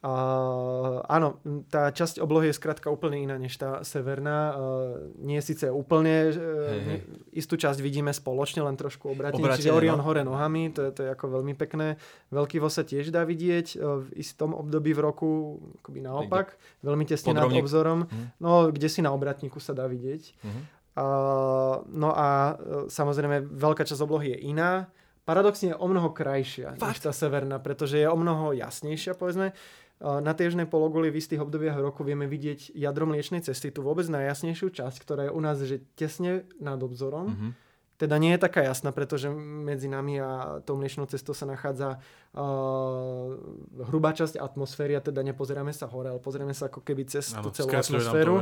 Uh, áno, tá časť oblohy je skrátka úplne iná než tá severná. Uh, nie je síce úplne, uh, hey, hey. istú časť vidíme spoločne, len trošku obratne. Čiže Orion no. hore nohami, to je, to je ako veľmi pekné. Veľký voz sa tiež dá vidieť uh, v istom období v roku, akoby naopak, Niekde. veľmi tesne Podrobník. nad obzorom. Mm-hmm. No, kde si na obratníku sa dá vidieť. Mm-hmm. Uh, no a uh, samozrejme, veľká časť oblohy je iná. Paradoxne je o mnoho krajšia Fakt? než tá severná, pretože je o mnoho jasnejšia, povedzme. Na tej južnej pologuli v istých obdobiach roku vieme vidieť jadro Mliečnej cesty, tú vôbec najjasnejšiu časť, ktorá je u nás že tesne nad obzorom. Mm-hmm. Teda nie je taká jasná, pretože medzi nami a tou Mliečnou cestou sa nachádza uh, hrubá časť atmosféry a teda nepozeráme sa hore, ale pozrieme sa ako keby cez tú celú atmosféru.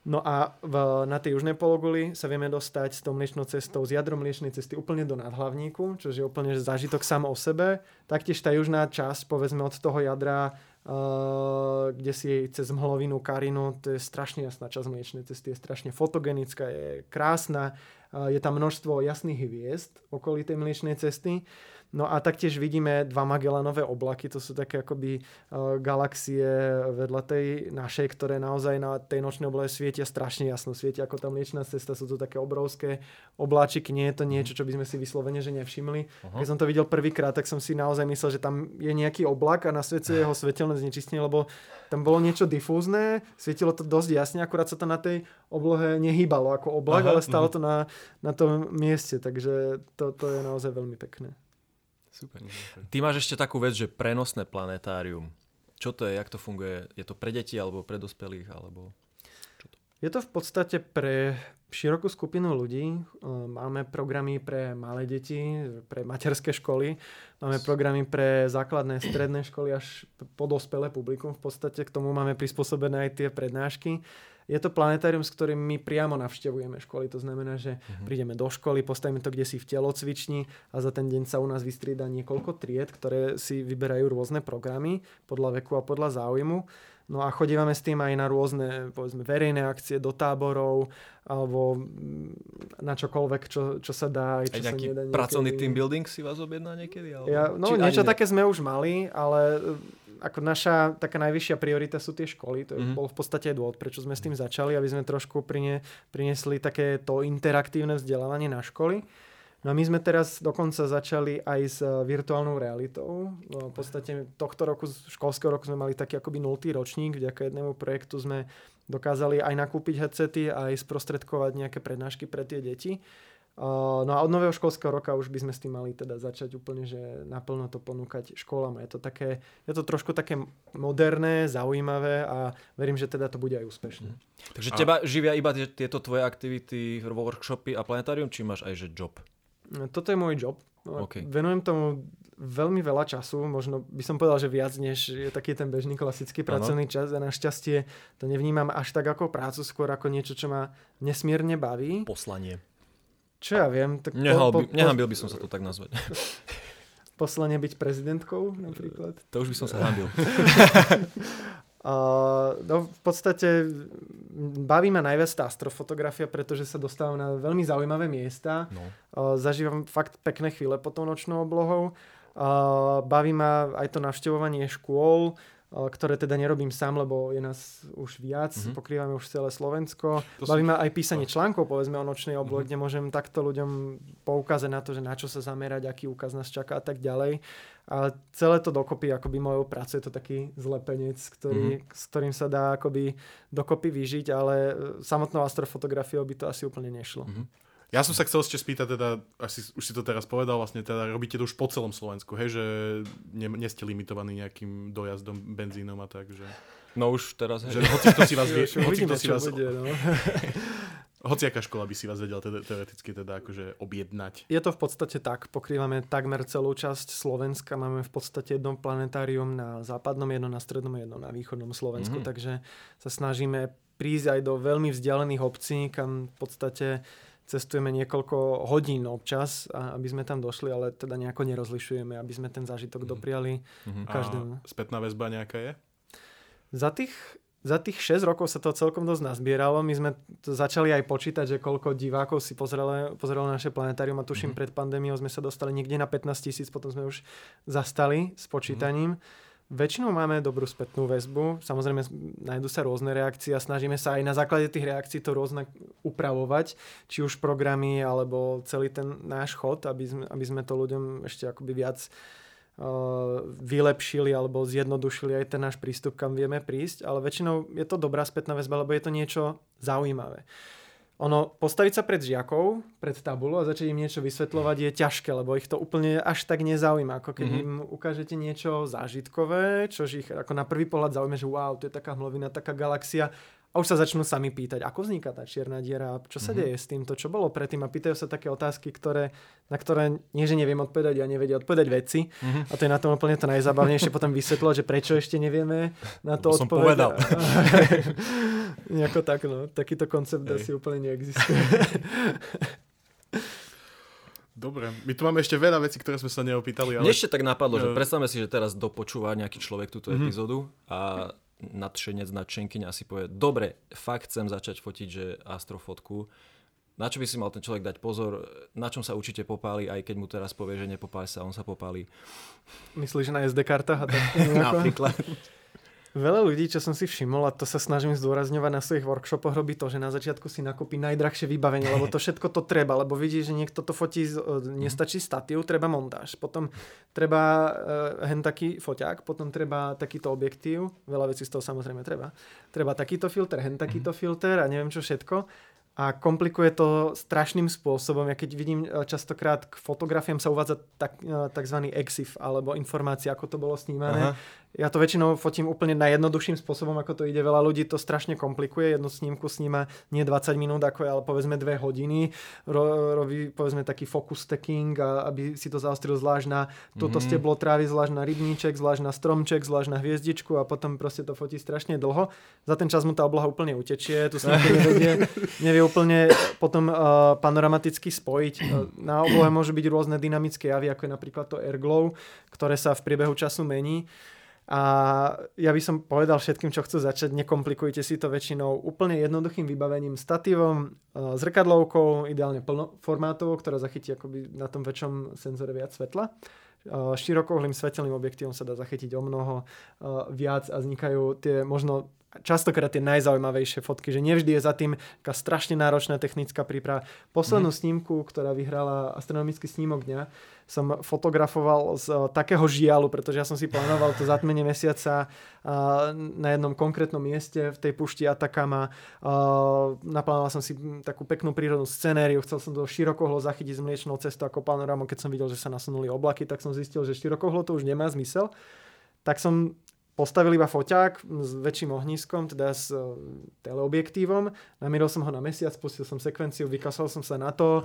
No a v, na tej južnej pologuli sa vieme dostať s tou Mliečnou cestou, s jadrom Mliečnej cesty úplne do nadhlavníku, čo je úplne zážitok sám o sebe. Taktiež tá južná časť, povedzme od toho jadra, uh, kde si cez mhlovinu Karinu, to je strašne jasná časť Mliečnej cesty, je strašne fotogenická, je krásna, uh, je tam množstvo jasných hviezd okolí tej Mliečnej cesty. No a taktiež vidíme dva Magellanové oblaky, to sú také akoby uh, galaxie vedľa tej našej, ktoré naozaj na tej nočnej oblohe svietia strašne jasno. Svietia ako tá Mliečná cesta, sú to také obrovské obláčiky, nie je to niečo, čo by sme si vyslovene že nevšimli. Uh-huh. Keď som to videl prvýkrát, tak som si naozaj myslel, že tam je nejaký oblak a nasvedcuje jeho svetelné znečistenie, lebo tam bolo niečo difúzne, svietilo to dosť jasne, akurát sa to na tej oblohe nehýbalo ako oblak, Aha, ale stálo uh-huh. to na, na tom mieste, takže to, to je naozaj veľmi pekné. Super. Ty máš ešte takú vec, že prenosné planetárium. Čo to je? Jak to funguje? Je to pre deti alebo pre dospelých? Alebo... Čo to? Je to v podstate pre širokú skupinu ľudí. Máme programy pre malé deti, pre materské školy. Máme programy pre základné, stredné školy až po dospelé publikum. V podstate k tomu máme prispôsobené aj tie prednášky. Je to planetárium, s ktorým my priamo navštevujeme školy. To znamená, že mm-hmm. prídeme do školy, postavíme to kdesi v telocvični a za ten deň sa u nás vystriedá niekoľko tried, ktoré si vyberajú rôzne programy podľa veku a podľa záujmu. No a chodívame s tým aj na rôzne, povedzme, verejné akcie, do táborov alebo na čokoľvek, čo, čo sa dá. Aj, čo aj nejaký sa nedá pracovný team building si vás objedná niekedy? Alebo... Ja, no, niečo také ne... sme už mali, ale... ako naša taká najvyššia priorita sú tie školy. To mm-hmm. bol v podstate aj dôvod, prečo sme s tým začali, aby sme trošku prine, priniesli takéto interaktívne vzdelávanie na školy. No a my sme teraz dokonca začali aj s virtuálnou realitou. No, v podstate tohto roku, školského roku sme mali taký akoby nultý ročník. Vďaka jednému projektu sme dokázali aj nakúpiť headsety, aj sprostredkovať nejaké prednášky pre tie deti. No a od nového školského roka už by sme s tým mali teda začať úplne, že naplno to ponúkať školám. Je to také, je to trošku také moderné, zaujímavé a verím, že teda to bude aj úspešné. Takže a... teba živia iba tieto tvoje aktivity, workshopy a planetárium, či máš aj že job? Toto je môj job. Okay. Venujem tomu veľmi veľa času, možno by som povedal, že viac, než je taký ten bežný klasický pracovný ano. čas, a našťastie to nevnímam až tak ako prácu, skôr ako niečo, čo ma nesmierne baví. Poslanie. Čo ja viem. Tak po, po, nehambil by som sa to tak nazvať. Poslanie byť prezidentkou napríklad. To už by som sa hambil. Uh, no v podstate baví ma najviac tá astrofotografia, pretože sa dostávam na veľmi zaujímavé miesta. No. Uh, zažívam fakt pekné chvíle pod tou nočnou oblohou. Uh, baví ma aj to navštevovanie škôl, uh, ktoré teda nerobím sám, lebo je nás už viac, mm-hmm. pokrývame už celé Slovensko. To baví som... ma aj písanie no. článkov, povedzme, o nočnej oblohe, mm-hmm. kde môžem takto ľuďom poukázať na to, že na čo sa zamerať, aký úkaz nás čaká a tak ďalej. A celé to dokopy, akoby mojou prácu, je to taký zlepenec, ktorý, mm-hmm. s ktorým sa dá akoby dokopy vyžiť, ale samotnou astrofotografiou by to asi úplne nešlo. Mm-hmm. Ja som sa chcel ešte spýtať, teda, asi už si to teraz povedal, vlastne teda robíte to už po celom Slovensku, hej, že nie, nie ste limitovaní nejakým dojazdom, benzínom a tak, že... No už teraz, hej. Že hocikto si vás... vie, hocikto si vás... Bude, no. Hociaká škola by si vás vedela te- teoreticky teda akože objednať. Je to v podstate tak. Pokrývame takmer celú časť Slovenska. Máme v podstate jedno planetárium na západnom, jedno na strednom, jedno na východnom Slovensku. Mm. Takže sa snažíme prísť aj do veľmi vzdialených obcí, kam v podstate cestujeme niekoľko hodín občas, aby sme tam došli, ale teda nejako nerozlišujeme, aby sme ten zážitok mm. dopriali mm. každému. A spätná väzba nejaká je? Za tých... Za tých šesť rokov sa to celkom dosť nazbieralo. My sme to začali aj počítať, že koľko divákov si pozrelo, pozrelo naše planetárium a tuším, mm. pred pandémiou sme sa dostali niekde na pätnásť tisíc, potom sme už zastali s počítaním. Mm. Väčšinou máme dobrú spätnú väzbu. Samozrejme, nájdú sa rôzne reakcie a snažíme sa aj na základe tých reakcií to rôzne upravovať, či už programy, alebo celý ten náš chod, aby sme, aby sme to ľuďom ešte akoby viac vylepšili alebo zjednodušili aj ten náš prístup, kam vieme prísť, ale väčšinou je to dobrá spätná väzba, lebo je to niečo zaujímavé. Ono, postaviť sa pred žiakov, pred tabulu a začať im niečo vysvetľovať je ťažké, lebo ich to úplne až tak nezaujíma, ako keď mm-hmm. im ukážete niečo zážitkové, čo ich ako na prvý pohľad zaujíme, že wow, to je taká hmlovina, taká galaxia, a už sa začnú sami pýtať, ako vzniká tá čierna diera, čo sa mm-hmm. deje s týmto, čo bolo predtým, a pýtajú sa také otázky, ktoré, na ktoré nie, že neviem odpovedať, ja nevedia odpovedať veci mm-hmm. a to je na tom úplne to najzábavnejšie potom vysvetľovať, že prečo ešte nevieme na to odpovedať. Som povedal. Nejako tak, no. Takýto koncept Hej. asi úplne neexistuje. Dobre, my tu máme ešte veľa vecí, ktoré sme sa neopýtali. Ale... Mne ešte tak napadlo, že predstavme si, že teraz dopočúva nejaký človek túto mm-hmm. epizódu a nadšenec, nadšenkyňa si povie, dobre, fakt chcem začať fotiť, že astrofotku. Na čo by si mal ten človek dať pozor? Na čom sa určite popáli, aj keď mu teraz povie, že nepopáli sa, on sa popáli. Myslíš na es dé kartách? Napríklad. Veľa ľudí, čo som si všimol, a to sa snažím zdôrazňovať na svojich workshopoch, robí to, že na začiatku si nakopí najdrahšie vybavenie, lebo to všetko to treba, lebo vidí, že niekto to fotí, nestačí statív, treba montáž, potom treba uh, hen taký foťák, potom treba takýto objektív, veľa vecí z toho samozrejme treba, treba takýto filter, hen takýto filter a neviem čo všetko. A komplikuje to strašným spôsobom. Ja keď vidím častokrát k fotografiám sa uvádza tak, takzvaný exif, alebo informácia, ako to bolo snímané. Aha. Ja to väčšinou fotím úplne najjednoduchším spôsobom, ako to ide. Veľa ľudí to strašne komplikuje. Jednu snímku sníma nie dvadsať minút, ako je, ale povedzme dve hodiny. Ro- robí povedzme taký focus stacking, aby si to zaostril zvlášť na toto mm-hmm. steblo trávy, zvlášť na rybníček, zvlášť na stromček, zvlášť na hviezdičku a potom proste to fotí strašne dlho. Za ten čas mu tá obloha úplne utečie. Tu snímku nevedie, nevie úplne potom uh, panoramaticky spojiť. Na oblohe môžu byť rôzne dynamické javy, ako je napríklad to airglow, ktoré sa v priebehu času mení. A ja by som povedal všetkým, čo chcú začať, nekomplikujte si to väčšinou úplne jednoduchým vybavením, statívom, uh, zrkadlovkou, ideálne plnoformátovou, ktorá zachytí akoby na tom väčšom senzore viac svetla. Uh, širokouhlým svetelným objektívom sa dá zachytiť o mnoho uh, viac a vznikajú tie možno častokrát tie najzaujímavejšie fotky, že nevždy je za tým taká strašne náročná technická príprava. Poslednú mm. snímku, ktorá vyhrala astronomický snímok dňa, som fotografoval z uh, takého žialu, pretože ja som si plánoval to zatmenie mesiaca uh, na jednom konkrétnom mieste v tej púšti Atakama. Uh, naplánoval som si takú peknú prírodnú scenériu, chcel som to širokouhlo zachytiť z Mliečnou cestou ako panorámu. Keď som videl, že sa nasunuli oblaky, tak som zistil, že širokouhlo to už nemá zmysel. Tak som postavil iba foťák s väčším ohniskom, teda s teleobjektívom. Namieril som ho na mesiac, pustil som sekvenciu, vykasal som sa na to,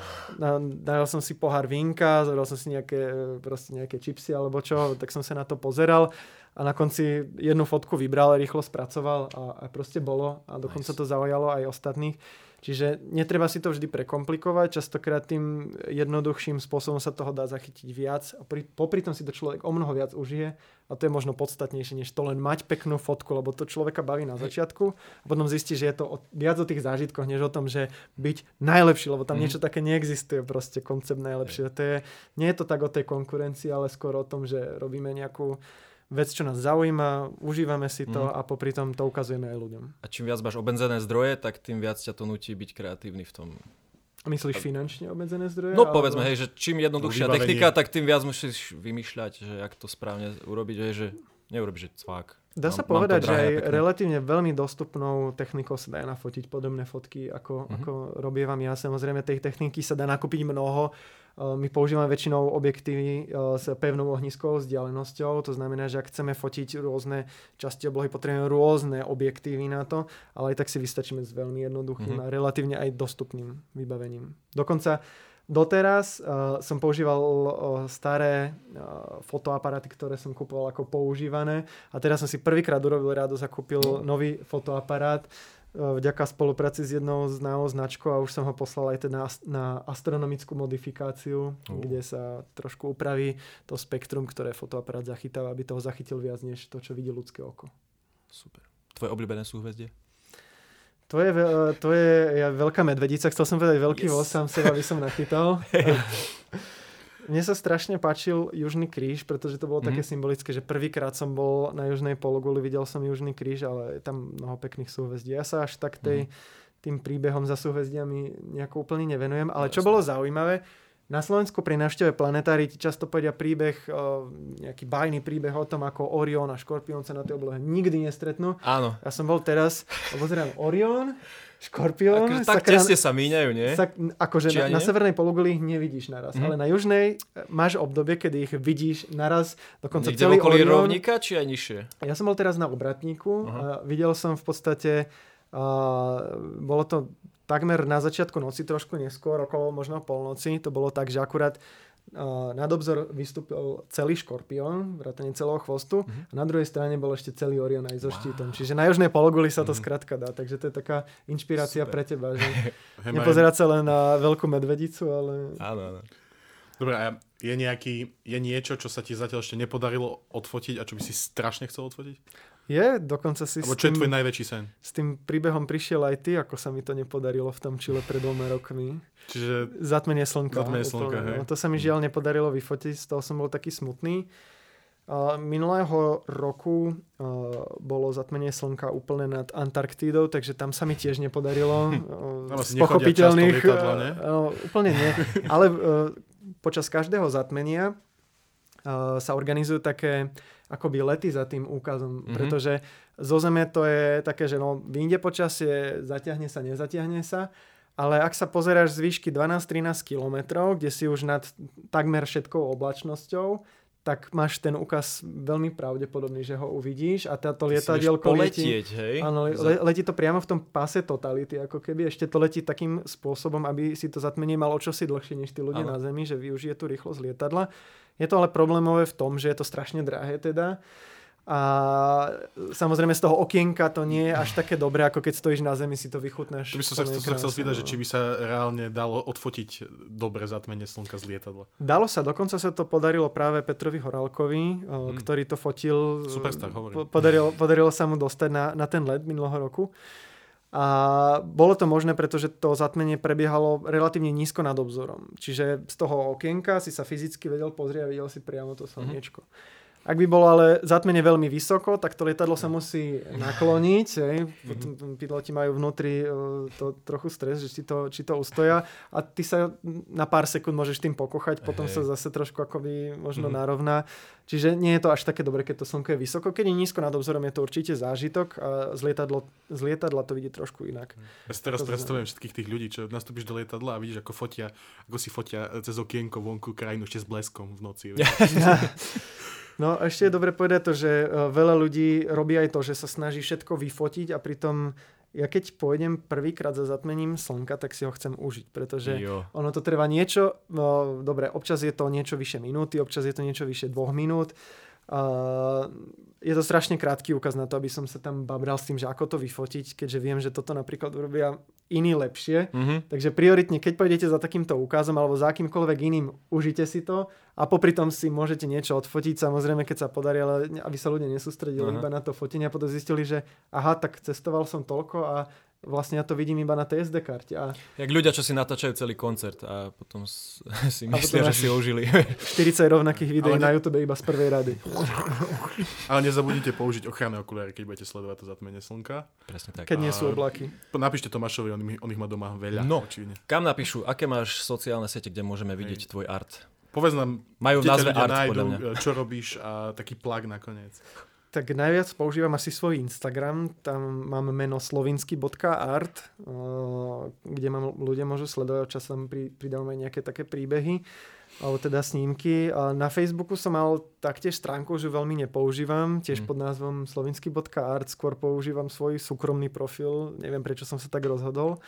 dal som si pohár vínka, zobral som si nejaké, proste nejaké čipsy alebo čo, tak som sa na to pozeral. A na konci jednu fotku vybral, rýchlo spracoval a, a proste bolo. A dokonca nice. To zaujalo aj ostatných. Čiže netreba si to vždy prekomplikovať, častokrát tým jednoduchším spôsobom sa toho dá zachytiť viac a pri, popri tom si to človek o mnoho viac užije a to je možno podstatnejšie, než to len mať peknú fotku, lebo to človeka baví na začiatku a potom zistí, že je to o, viac o tých zážitkoch, než o tom, že byť najlepší, lebo tam mm. niečo také neexistuje, proste koncept najlepšieho. To je, nie je to tak o tej konkurencii, ale skôr o tom, že robíme nejakú vec, čo nás zaujíma, užívame si to mm. a popri tom to ukazujeme aj ľuďom. A čím viac máš obmedzené zdroje, tak tým viac ťa to nutí byť kreatívny v tom. Myslíš finančne obmedzené zdroje? No povedzme, hej, že čím jednoduchšia technika, tak tým viac musíš vymýšľať, že jak to správne urobiť, hej, že neurobiš, že cvák. Dá sa mám, povedať, mám že aj relatívne veľmi dostupnou technikou sa dá nafotiť podobné fotky, ako, mm-hmm. ako robievam ja. Samozrejme, tej techniky sa dá nakúpiť mnoho. My používame väčšinou objektívy s pevnou ohniskovou vzdialenosťou, to znamená, že ak chceme fotiť rôzne časti oblohy, potrebujeme rôzne objektívy na to, ale aj tak si vystačíme s veľmi jednoduchým mm-hmm. a relatívne aj dostupným vybavením. Dokonca doteraz uh, som používal uh, staré uh, fotoaparáty, ktoré som kupoval ako používané a teraz som si prvýkrát urobil radosť a kúpil mm. nový fotoaparát vďaka spolupráci s jednou známou značkou a už som ho poslal aj teda na astronomickú modifikáciu, uh. kde sa trošku upraví to spektrum, ktoré fotoaparát zachytáva, aby toho zachytil viac než to, čo vidí ľudské oko. Super. Tvoje obľúbené súhvezdie? To je, to je ja, veľká medvedica. Chcel som povedať veľký yes. voz, sám seba by som nachytal. Mne sa strašne páčil Južný kríž, pretože to bolo mm-hmm. také symbolické, že prvýkrát som bol na južnej pologuli, videl som Južný kríž, ale je tam mnoho pekných súhvezdí. Ja sa až tak tej, mm-hmm. tým príbehom za súhvezdiami nejako úplne nevenujem, ale čo bolo zaujímavé, na Slovensku pri návšteve planetári ti často povedia príbeh, nejaký bajný príbeh o tom, ako Orion a Škorpión sa na tej oblohe nikdy nestretnú. Áno. Ja som bol teraz, pozerám Orion, Škorpión. Akože tak tesne sa míňajú, nie? Sa, akože na, nie? Na severnej pologuli ich nevidíš naraz, mm. ale na južnej máš obdobie, kedy ich vidíš naraz. Dokonca niekde celý okolí Orion, rovníka, či aj nižšie? Ja som bol teraz na obratníku uh-huh. a videl som v podstate, uh, bolo to takmer na začiatku noci, trošku neskôr, okolo možno polnoci. To bolo tak, že akurát nad obzor vystúpil celý Škorpión, vrátane celého chvostu mm-hmm. a na druhej strane bol ešte celý Orion aj so wow. štítom. Čiže na južnej pologuli sa to mm-hmm. skrátka dá, takže to je taká inšpirácia super. Pre teba, že nepozerať sa len na veľkú medvedicu, ale... Áno, áno. Dobre, a je, nejaký, je niečo, čo sa ti zatiaľ ešte nepodarilo odfotiť a čo by si strašne chcel odfotiť? Je, dokonca si Abo s tým... Čo je tvoj najväčší sen? S tým príbehom prišiel aj ty, ako sa mi to nepodarilo v tom Chile pred dvoma rokmi. Čiže... Zatmenie slnka. Zatmenie slnka, hej. No, to sa mi žiaľ nepodarilo vyfotiť, z toho som bol taký smutný. Uh, minulého roku uh, bolo zatmenie slnka úplne nad Antarktídou, takže tam sa mi tiež nepodarilo. Uh, z pochopiteľných... Lietadla, ne? Uh, no, úplne nie. Ale uh, počas každého zatmenia uh, sa organizujú také... akoby lety za tým úkazom, mm-hmm. pretože zo Zeme to je také, že no, vyjde počasie, zatiahne sa, nezatiahne sa, ale ak sa pozeráš z výšky dvanásť až trinásť kilometrov, kde si už nad takmer všetkou oblačnosťou, tak máš ten úkaz veľmi pravdepodobný, že ho uvidíš a táto lietadielko letí, áno, le, letí to priamo v tom páse totality, ako keby ešte to letí takým spôsobom, aby si to zatmenie malo čosi dlhšie než tí ľudia ale. Na Zemi, že využije tú rýchlosť lietadla. Je to ale problémové v tom, že je to strašne drahé teda a samozrejme z toho okienka to nie je až také dobré, ako keď stojíš na zemi, si to vychutnáš. To by som sa chcel spýtať, že či by sa reálne dalo odfotiť dobre zatmenie slnka z lietadla. Dalo sa, dokonca sa to podarilo práve Petrovi Horálkovi, mm. ktorý to fotil. Superstar, hovorím. Podarilo, podarilo sa mu dostať na, na ten let minulého roku. A bolo to možné, pretože to zatmenie prebiehalo relatívne nízko nad obzorom. Čiže z toho okienka si sa fyzicky vedel pozrieť a videl si priamo to slniečko. Mm-hmm. Ak by bolo ale zatmenie veľmi vysoko, tak to lietadlo sa musí nakloniť. Mm-hmm. Piloti majú vnútri to trochu stres, že či to, či to ustoja. A ty sa na pár sekúnd môžeš tým pokochať, potom hey. Sa zase trošku akoby možno mm-hmm. narovná. Čiže nie je to až také dobre, keď to slnko je vysoko. Keď je nízko nad obzorom, je to určite zážitok a z, lietadlo, z lietadla to vidí trošku inak. Ja si teraz predstavujem všetkých tých ľudí, čo nastúpiš do lietadla a vidíš, ako fotia, ako si fotia cez okienko vonku krajinu ešte s bleskom v noci. No a ešte je dobre povedať to, že veľa ľudí robí aj to, že sa snaží všetko vyfotiť a pritom ja keď pôjdem prvýkrát za zatmením slnka, tak si ho chcem užiť, pretože jo. ono to trvá niečo, no, dobre, občas je to niečo vyššie minúty, občas je to niečo vyššie dvoch minút. Uh, je to strašne krátky úkaz na to, aby som sa tam babral s tým, že ako to vyfotiť, keďže viem, že toto napríklad urobia iní lepšie. Mm-hmm. Takže prioritne, keď pôjdete za takýmto úkazom alebo za akýmkoľvek iným, užite si to a popri tom si môžete niečo odfotiť, samozrejme, keď sa podarí, ale aby sa ľudia nesústredili uh-huh. iba na to fotenie a potom zistili, že aha, tak cestoval som toľko a vlastne ja to vidím iba na tej es dé karte. A... Jak ľudia, čo si natáčajú celý koncert a potom si myslia, že si ho užili. štyridsať rovnakých videí ne... na YouTube iba z prvej rady. Ale nezabudnite použiť ochranné okuliare, keď budete sledovať to zatmenie slnka. Presne tak. Keď a... nie sú oblaky. Napíšte Tomášovi, on, on ich má doma veľa. No, očivne. Kam napíšu, aké máš sociálne siete, kde môžeme Hej. vidieť tvoj art? Povedz nám, majú kde názve art, nájdu, čo robíš a taký plug nakoniec. Tak najviac používam asi svoj Instagram. Tam mám meno slovinský bodka art, kde mám, ľudia môžu sledovať. Čas tam pridám aj nejaké také príbehy, alebo teda snímky. Na Facebooku som mal taktiež stránku, že veľmi nepoužívam. Tiež pod názvom slovinský bodka art. Skôr používam svoj súkromný profil. Neviem, prečo som sa tak rozhodol.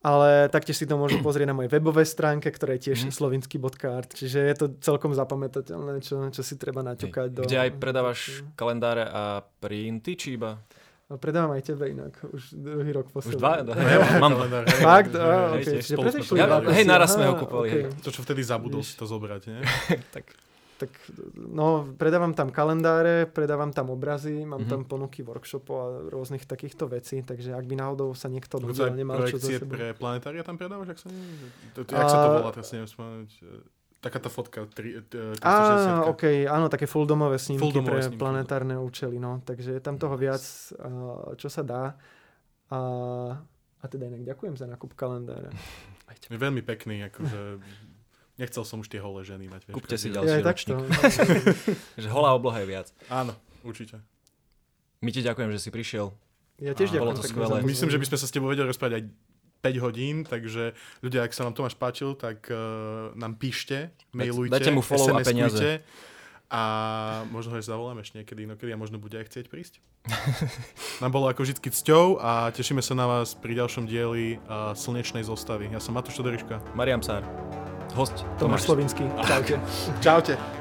Ale taktiež si to môžu pozrieť na mojej webovej stránke, ktorá je tiež mm. slovinský bodka art. Čiže je to celkom zapamätateľné, čo, čo si treba naťukať. Do... Kde aj predávaš kalendáre a printy, či iba? No, predávam aj tebe inak. Už druhý rok posledný. Už dva? No, ja mám kalendár. Fakt? Á, okay. Čiže predtým ja, hej, naraz sme ho kúpali. Okay. To, čo vtedy zabudol si to zobrať, nie? tak... tak no, predávam tam kalendáre, predávam tam obrazy, mám mm-hmm. tam ponuky workshopov a rôznych takýchto vecí, takže ak by náhodou sa niekto dovedel, nemal čo za sebou. Pre planetária tam predávaš, ak sa neviem? Jak sa to volá, teraz neviem spomenúť. Taká tá fotka. Á, okej, áno, také fulldomové snímky pre planetárne účely, no, takže je tam toho viac, čo sa dá. A teda inak ďakujem za nákup kalendára. Je veľmi pekný, akože... Nechcel som už tie holé ženy mať. Vieš, kúpte si ďalší ročník. Že holá obloha je viac. Áno, určite. My ti ďakujem, že si prišiel. Ja tiež ďakujem. Bolo to skvelé. Myslím, že by sme sa s tebou vedeli rozprávať aj päť hodín, takže ľudia, ak sa nám Tomáš páčil, tak uh, nám píšte, mailujte, dajte mu follow a peniaze. A možno ho ešte zavolám ešte niekedy inokedy a možno bude aj chcieť prísť. Nám bolo ako vždycky cťou a tešíme sa na vás pri ďalšom dieli uh, Slnečnej zostavy. Ja som Matúš Toderiška. Marián Psár. Host Tomáš Slovinský. Čaute. Čaute.